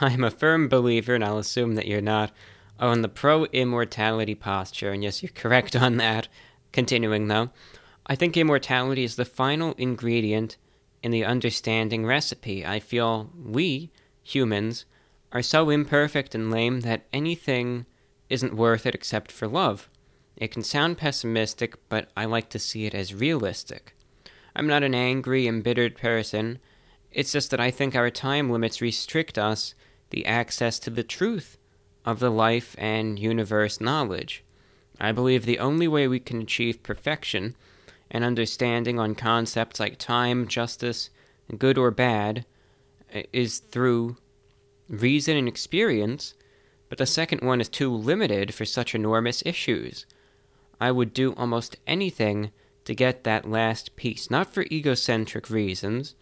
I'm a firm believer, and I'll assume that you're not, on the pro-immortality posture, and yes, you're correct on that. Continuing, though, I think immortality is the final ingredient in the understanding recipe. I feel we, humans, are so imperfect and lame that anything isn't worth it except for love. It can sound pessimistic, but I like to see it as realistic. I'm not an angry, embittered person. It's just that I think our time limits restrict us the access to the truth of the life and universe knowledge. I believe the only way we can achieve perfection and understanding on concepts like time, justice, good or bad, is through reason and experience, but the second one is too limited for such enormous issues. I would do almost anything to get that last piece, not for egocentric reasons,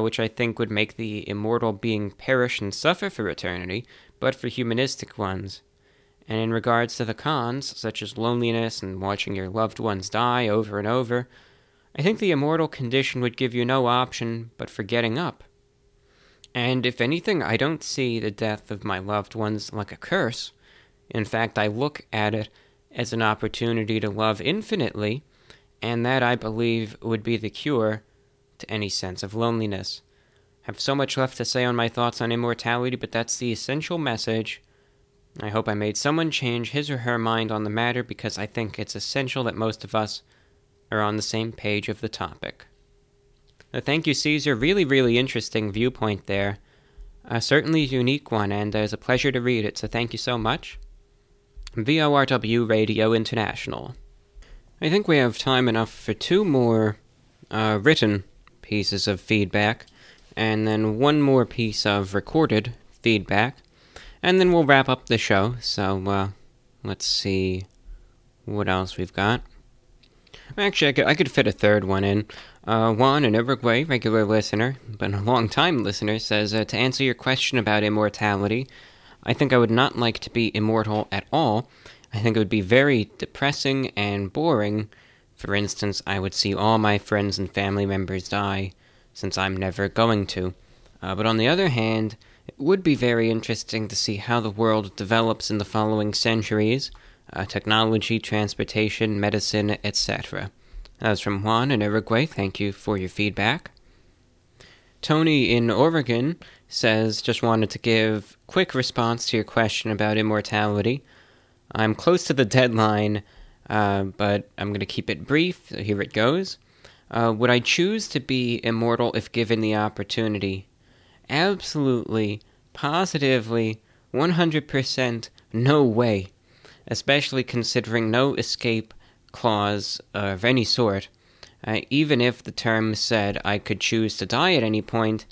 which I think would make the immortal being perish and suffer for eternity, but for humanistic ones. And in regards to the cons, such as loneliness and watching your loved ones die over and over, I think the immortal condition would give you no option but for getting up. And if anything, I don't see the death of my loved ones like a curse. In fact, I look at it as an opportunity to love infinitely, and that, I believe, would be the cure to any sense of loneliness. I have so much left to say on my thoughts on immortality, but that's the essential message. I hope I made someone change his or her mind on the matter, because I think it's essential that most of us are on the same page of the topic. Thank you, Cesar. Really, really interesting viewpoint there. Certainly a unique one, and it's a pleasure to read it, so thank you so much. VORW Radio International. I think we have time enough for two more written pieces of feedback, and then one more piece of recorded feedback. And then we'll wrap up the show, so let's see what else we've got. Actually, I could fit a third one in. Juan in Uruguay, regular listener, but a long-time listener, says, to answer your question about immortality, I think I would not like to be immortal at all. I think it would be very depressing and boring. For instance, I would see all my friends and family members die, since I'm never going to. But on the other hand, it would be very interesting to see how the world develops in the following centuries, technology, transportation, medicine, etc. That was from Juan in Uruguay. Thank you for your feedback. Tony in Oregon says, just wanted to give quick response to your question about immortality. I'm close to the deadline, but I'm going to keep it brief. So here it goes. Would I choose to be immortal if given the opportunity? Absolutely, positively, 100%, no way, especially considering no escape clause of any sort, even if the term said I could choose to die at any point,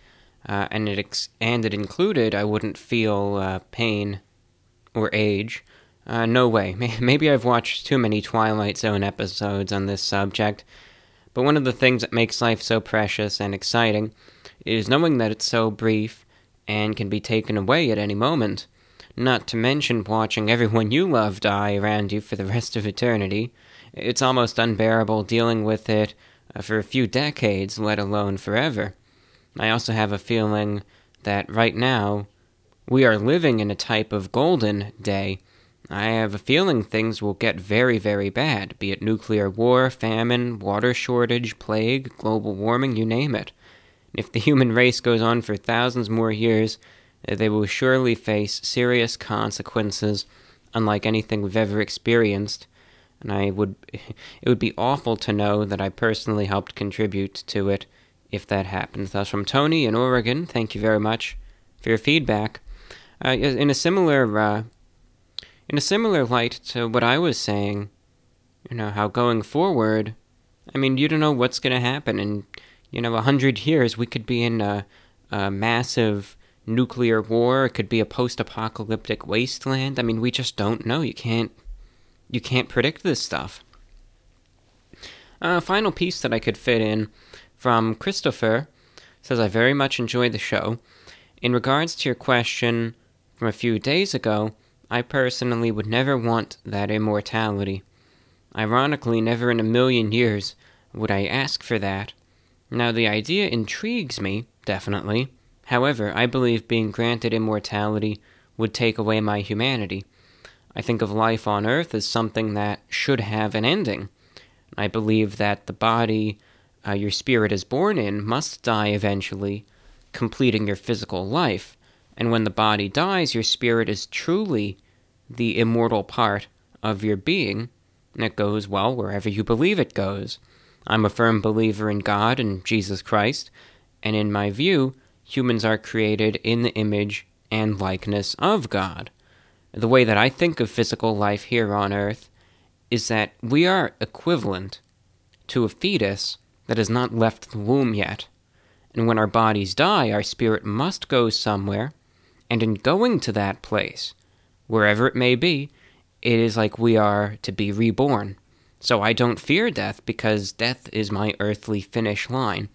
and it included I wouldn't feel pain or age. No way. Maybe I've watched too many Twilight Zone episodes on this subject, but one of the things that makes life so precious and exciting is knowing that it's so brief and can be taken away at any moment, not to mention watching everyone you love die around you for the rest of eternity. It's almost unbearable dealing with it for a few decades, let alone forever. I also have a feeling that right now We are living in a type of golden day. I have a feeling things will get very, very bad, be it nuclear war, famine, water shortage, plague, global warming, you name it. If the human race goes on for thousands more years, they will surely face serious consequences unlike anything we've ever experienced, and it would be awful to know that I personally helped contribute to it if that happens. That's from Tony in Oregon. Thank you very much for your feedback. In a similar light to what I was saying, you know, how going forward, I mean, you don't know what's going to happen. In, 100 years, we could be in a massive nuclear war. It could be a post-apocalyptic wasteland. I mean, we just don't know. You can't predict this stuff. Final piece that I could fit in from Christopher says, I very much enjoyed the show. In regards to your question from a few days ago, I personally would never want that immortality. Ironically, never in a million years would I ask for that. Now, the idea intrigues me, definitely. However, I believe being granted immortality would take away my humanity. I think of life on Earth as something that should have an ending. I believe that the body your spirit is born in must die eventually, completing your physical life. And when the body dies, your spirit is truly the immortal part of your being, and it goes, well, wherever you believe it goes. I'm a firm believer in God and Jesus Christ, and in my view, humans are created in the image and likeness of God. The way that I think of physical life here on Earth is that we are equivalent to a fetus that has not left the womb yet. And when our bodies die, our spirit must go somewhere. And in going to that place, wherever it may be, it is like we are to be reborn. So I don't fear death because death is my earthly finish line.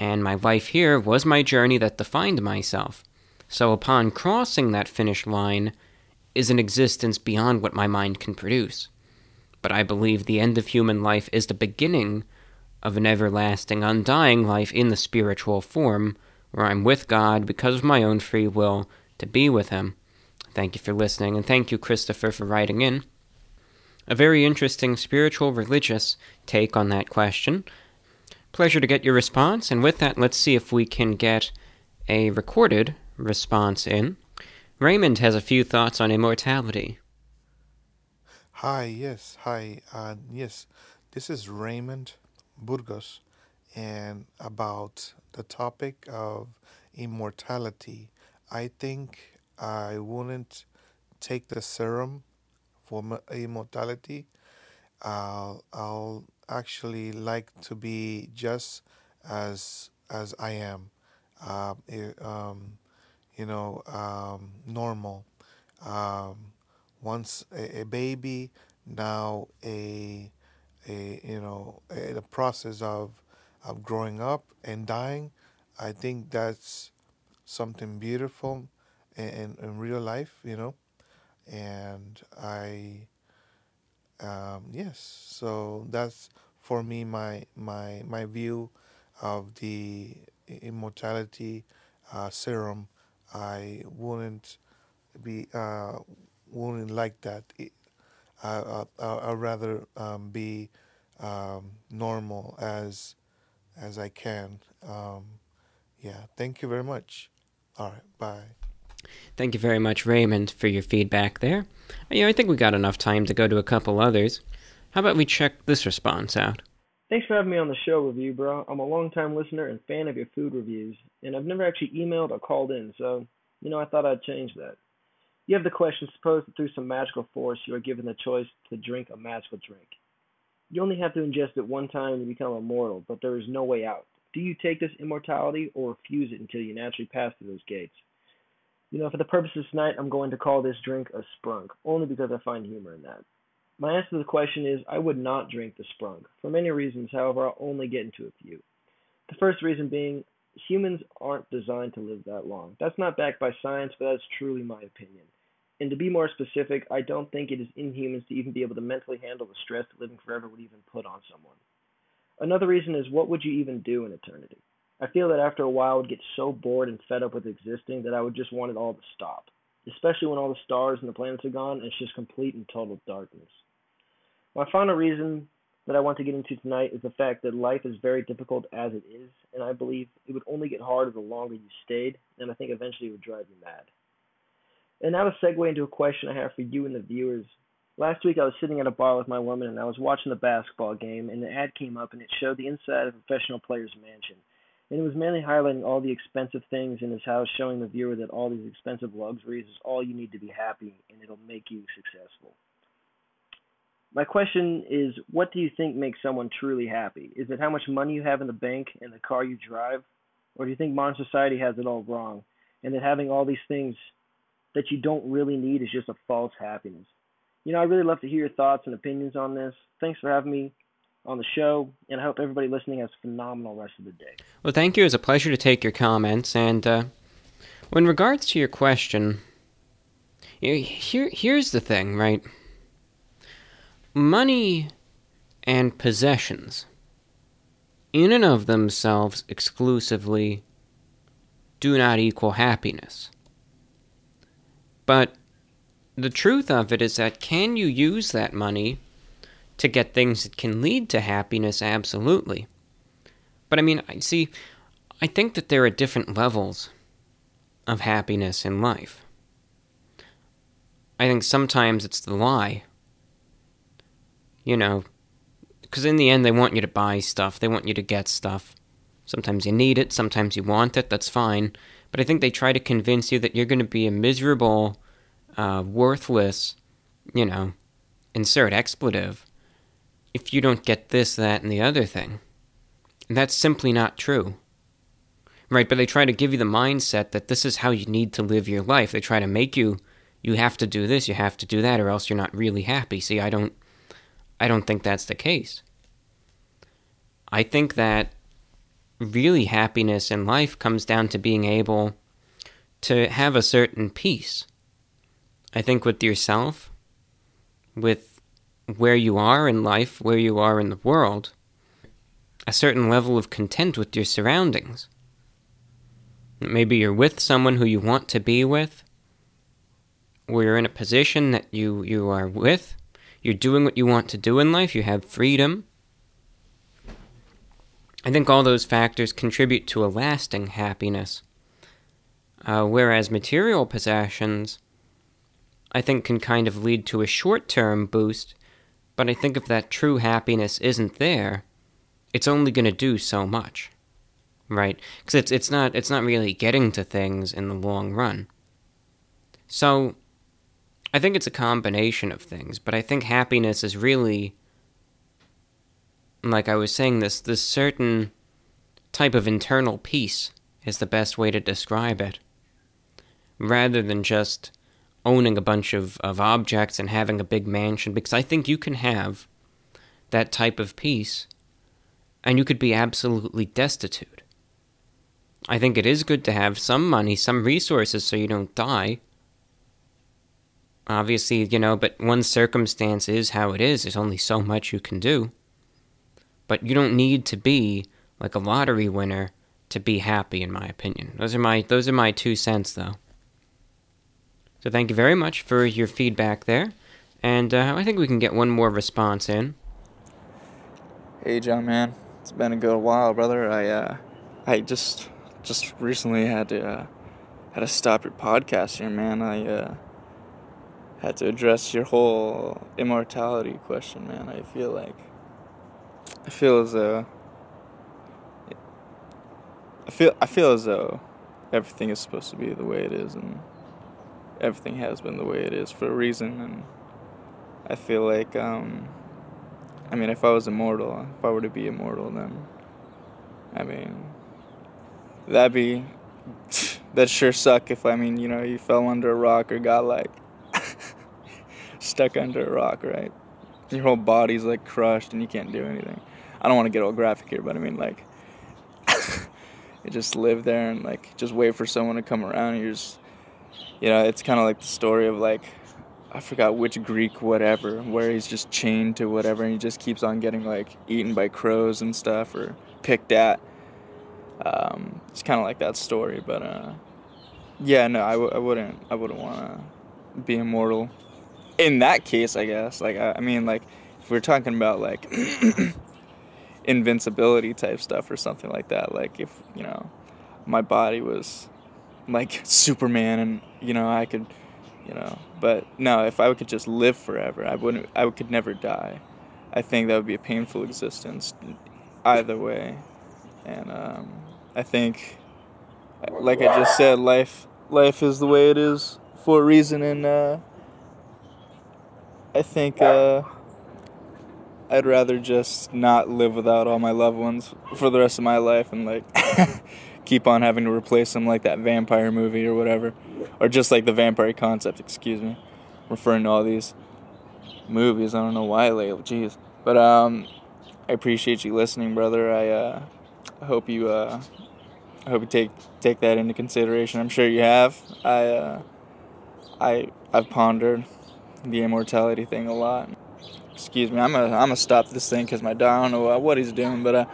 And my life here was my journey that defined myself. So upon crossing that finish line is an existence beyond what my mind can produce. But I believe the end of human life is the beginning of an everlasting, undying life in the spiritual form, where I'm with God because of my own free will to be with Him. Thank you for listening, and thank you, Christopher, for writing in. A very interesting spiritual religious take on that question. Pleasure to get your response, and with that, let's see if we can get a recorded response in. Raymond has a few thoughts on immortality. Hi, yes, this is Raymond Burgos, and about the topic of immortality, I think I wouldn't take the serum for immortality. I'll actually like to be just as I am, normal. Once a baby, now the process of growing up and dying. I think that's something beautiful in real life, and I, so that's for me my view of the immortality serum. I wouldn't like that. I'd rather be normal as I can. Thank you very much. All right, bye. Thank you very much, Raymond, for your feedback there. I think we got enough time to go to a couple others. How about we check this response out? Thanks for having me on the show, Review Bro. I'm a long-time listener and fan of your food reviews, and I've never actually emailed or called in, so, I thought I'd change that. You have the question, suppose that through some magical force you are given the choice to drink a magical drink. You only have to ingest it one time to become immortal, but there is no way out. Do you take this immortality or refuse it until you naturally pass through those gates? For the purposes of tonight, I'm going to call this drink a sprunk, only because I find humor in that. My answer to the question is I would not drink the sprunk. For many reasons, however, I'll only get into a few. The first reason being humans aren't designed to live that long. That's not backed by science, but that's truly my opinion. And to be more specific, I don't think it is in humans to even be able to mentally handle the stress that living forever would even put on someone. Another reason is, what would you even do in eternity? I feel that after a while I would get so bored and fed up with existing that I would just want it all to stop, especially when all the stars and the planets are gone and it's just complete and total darkness. My final reason that I want to get into tonight is the fact that life is very difficult as it is, and I believe it would only get harder the longer you stayed, and I think eventually it would drive you mad. And now to segue into a question I have for you and the viewers. Last week I was sitting at a bar with my woman and I was watching the basketball game, and the ad came up and it showed the inside of a professional player's mansion. And it was mainly highlighting all the expensive things in his house, showing the viewer that all these expensive luxuries is all you need to be happy, and it'll make you successful. My question is, what do you think makes someone truly happy? Is it how much money you have in the bank and the car you drive? Or do you think modern society has it all wrong, and that having all these things that you don't really need is just a false happiness? You know, I'd really love to hear your thoughts and opinions on this. Thanks for having me on the show, and I hope everybody listening has a phenomenal rest of the day. Well, thank you. It's a pleasure to take your comments. And in regards to your question, here's the thing, right? Money and possessions, in and of themselves exclusively, do not equal happiness. But the truth of it is that, can you use that money to get things that can lead to happiness? Absolutely. But I mean, see, I think that there are different levels of happiness in life. I think sometimes it's the lie. You know, because in the end they want you to buy stuff, they want you to get stuff. Sometimes you need it, sometimes you want it, that's fine. But I think they try to convince you that you're going to be a miserable, worthless, you know, insert expletive, if you don't get this, that, and the other thing. And that's simply not true. Right, but they try to give you the mindset that this is how you need to live your life. They try to make you have to do this, you have to do that, or else you're not really happy. See, I don't think that's the case. I think that really happiness in life comes down to being able to have a certain peace. I think with yourself, with where you are in life, where you are in the world, a certain level of content with your surroundings. Maybe you're with someone who you want to be with, or you're in a position that you are with, you're doing what you want to do in life, you have freedom. I think all those factors contribute to a lasting happiness, whereas material possessions, I think, can kind of lead to a short-term boost. But I think if that true happiness isn't there, it's only going to do so much, right? Because it's not really getting to things in the long run. So I think it's a combination of things, but I think happiness is really, like I was saying, this certain type of internal peace is the best way to describe it, rather than just owning a bunch of objects and having a big mansion, because I think you can have that type of peace and you could be absolutely destitute. I think it is good to have some money, some resources, so you don't die. Obviously, you know, but one's circumstance is how it is. There's only so much you can do. But you don't need to be like a lottery winner to be happy, in my opinion. Those are my 2 cents, though. So thank you very much for your feedback there. And I think we can get one more response in. Hey, John, man. It's been a good while, brother. I just recently had to stop your podcast here, man. I had to address your whole immortality question, man. I feel as though everything is supposed to be the way it is, and everything has been the way it is for a reason, and I feel like, if I was immortal, if I were to be immortal, then, that'd sure suck if, you fell under a rock or got, stuck under a rock, right? Your whole body's, crushed, and you can't do anything. I don't want to get all graphic here, but, you just live there and, just wait for someone to come around, and you're just... You know, it's kind of like the story of, I forgot which Greek whatever, where he's just chained to whatever, and he just keeps on getting, eaten by crows and stuff, or picked at. It's kind of like that story, but I wouldn't want to be immortal. In that case, I guess, if we're talking about like invincibility type stuff or something like that, like if my body was like Superman and I could, but no, if I could just live forever, I could never die. I think that would be a painful existence either way. And I think, like I just said, life is the way it is for a reason, and I think I'd rather just not live without all my loved ones for the rest of my life and like keep on having to replace them, like that vampire movie or whatever, or just like the vampire concept, excuse me, referring to all these movies. I don't know why lately, jeez. But I appreciate you listening, brother. I hope you take that into consideration. I'm sure you have. I've pondered the immortality thing a lot. Excuse me. I'm gonna stop this thing because my dog, I don't know what he's doing, but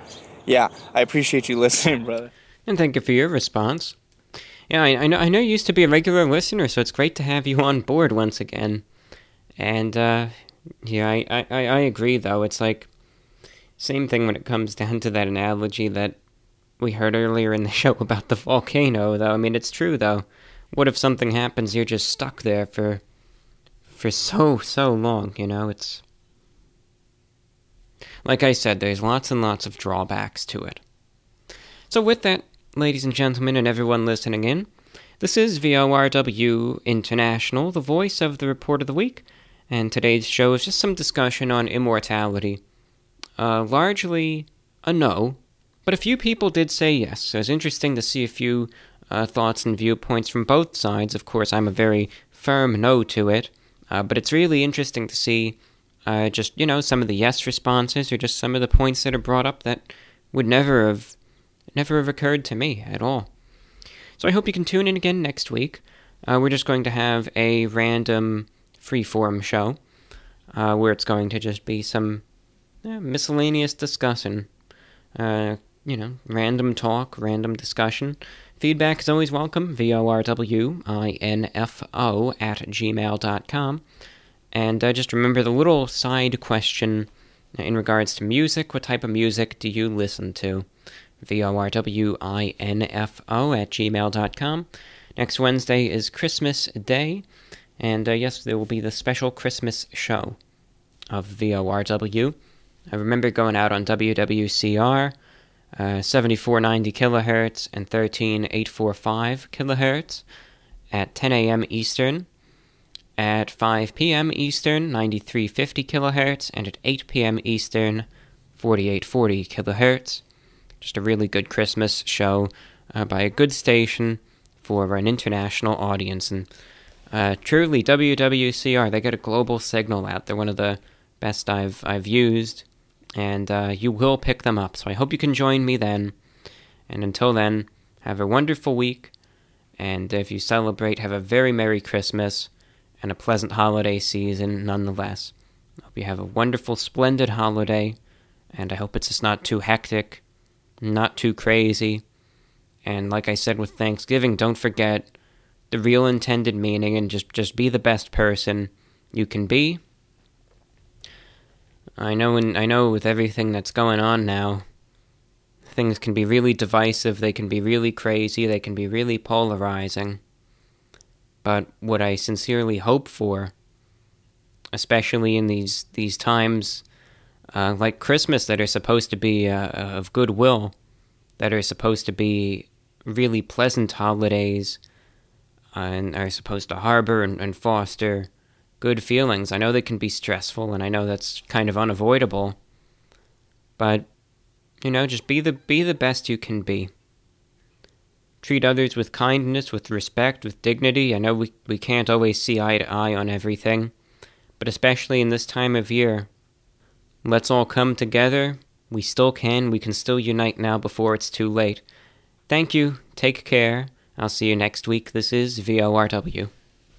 yeah, I appreciate you listening, brother. And thank you for your response. Yeah, I know you used to be a regular listener, so it's great to have you on board once again. And yeah, I agree though. It's like same thing when it comes down to that analogy that we heard earlier in the show about the volcano, though. I mean, it's true, though. What if something happens, you're just stuck there for so long, It's... like I said, there's lots and lots of drawbacks to it. So with that, ladies and gentlemen and everyone listening in, this is VORW International, the voice of the Report of the Week, and today's show is just some discussion on immortality. Largely a no, but a few people did say yes, so it's interesting to see a few thoughts and viewpoints from both sides. Of course, I'm a very firm no to it, but it's really interesting to see just, some of the yes responses or just some of the points that are brought up that would never have occurred to me at all. So I hope you can tune in again next week. We're just going to have a random freeform show where it's going to just be some... miscellaneous discussion, random talk, random discussion. Feedback is always welcome, vorwinfo@gmail.com. And just remember the little side question in regards to music. What type of music do you listen to? vorwinfo@gmail.com. Next Wednesday is Christmas Day, and yes, there will be the special Christmas show of VORW. I remember going out on WWCR, 7490 kilohertz and 13845 kilohertz at 10 a.m. Eastern, at 5 p.m. Eastern, 9350 kilohertz, and at 8 p.m. Eastern, 4840 kilohertz. Just a really good Christmas show by a good station for an international audience. And truly, WWCR, they get a global signal out. They're one of the best I've used, and you will pick them up. So I hope you can join me then. And until then, have a wonderful week, and if you celebrate, have a very Merry Christmas and a pleasant holiday season nonetheless. I hope you have a wonderful, splendid holiday, and I hope it's just not too hectic, not too crazy. And like I said with Thanksgiving, don't forget the real intended meaning and just be the best person you can be. I know with everything that's going on now, things can be really divisive, they can be really crazy, they can be really polarizing. But what I sincerely hope for, especially in these times like Christmas that are supposed to be of goodwill, that are supposed to be really pleasant holidays, and are supposed to harbor and foster good feelings. I know they can be stressful, and I know that's kind of unavoidable. But, just be the best you can be. Treat others with kindness, with respect, with dignity. I know we can't always see eye to eye on everything, but especially in this time of year, let's all come together. We still can. We can still unite now before it's too late. Thank you. Take care. I'll see you next week. This is VORW.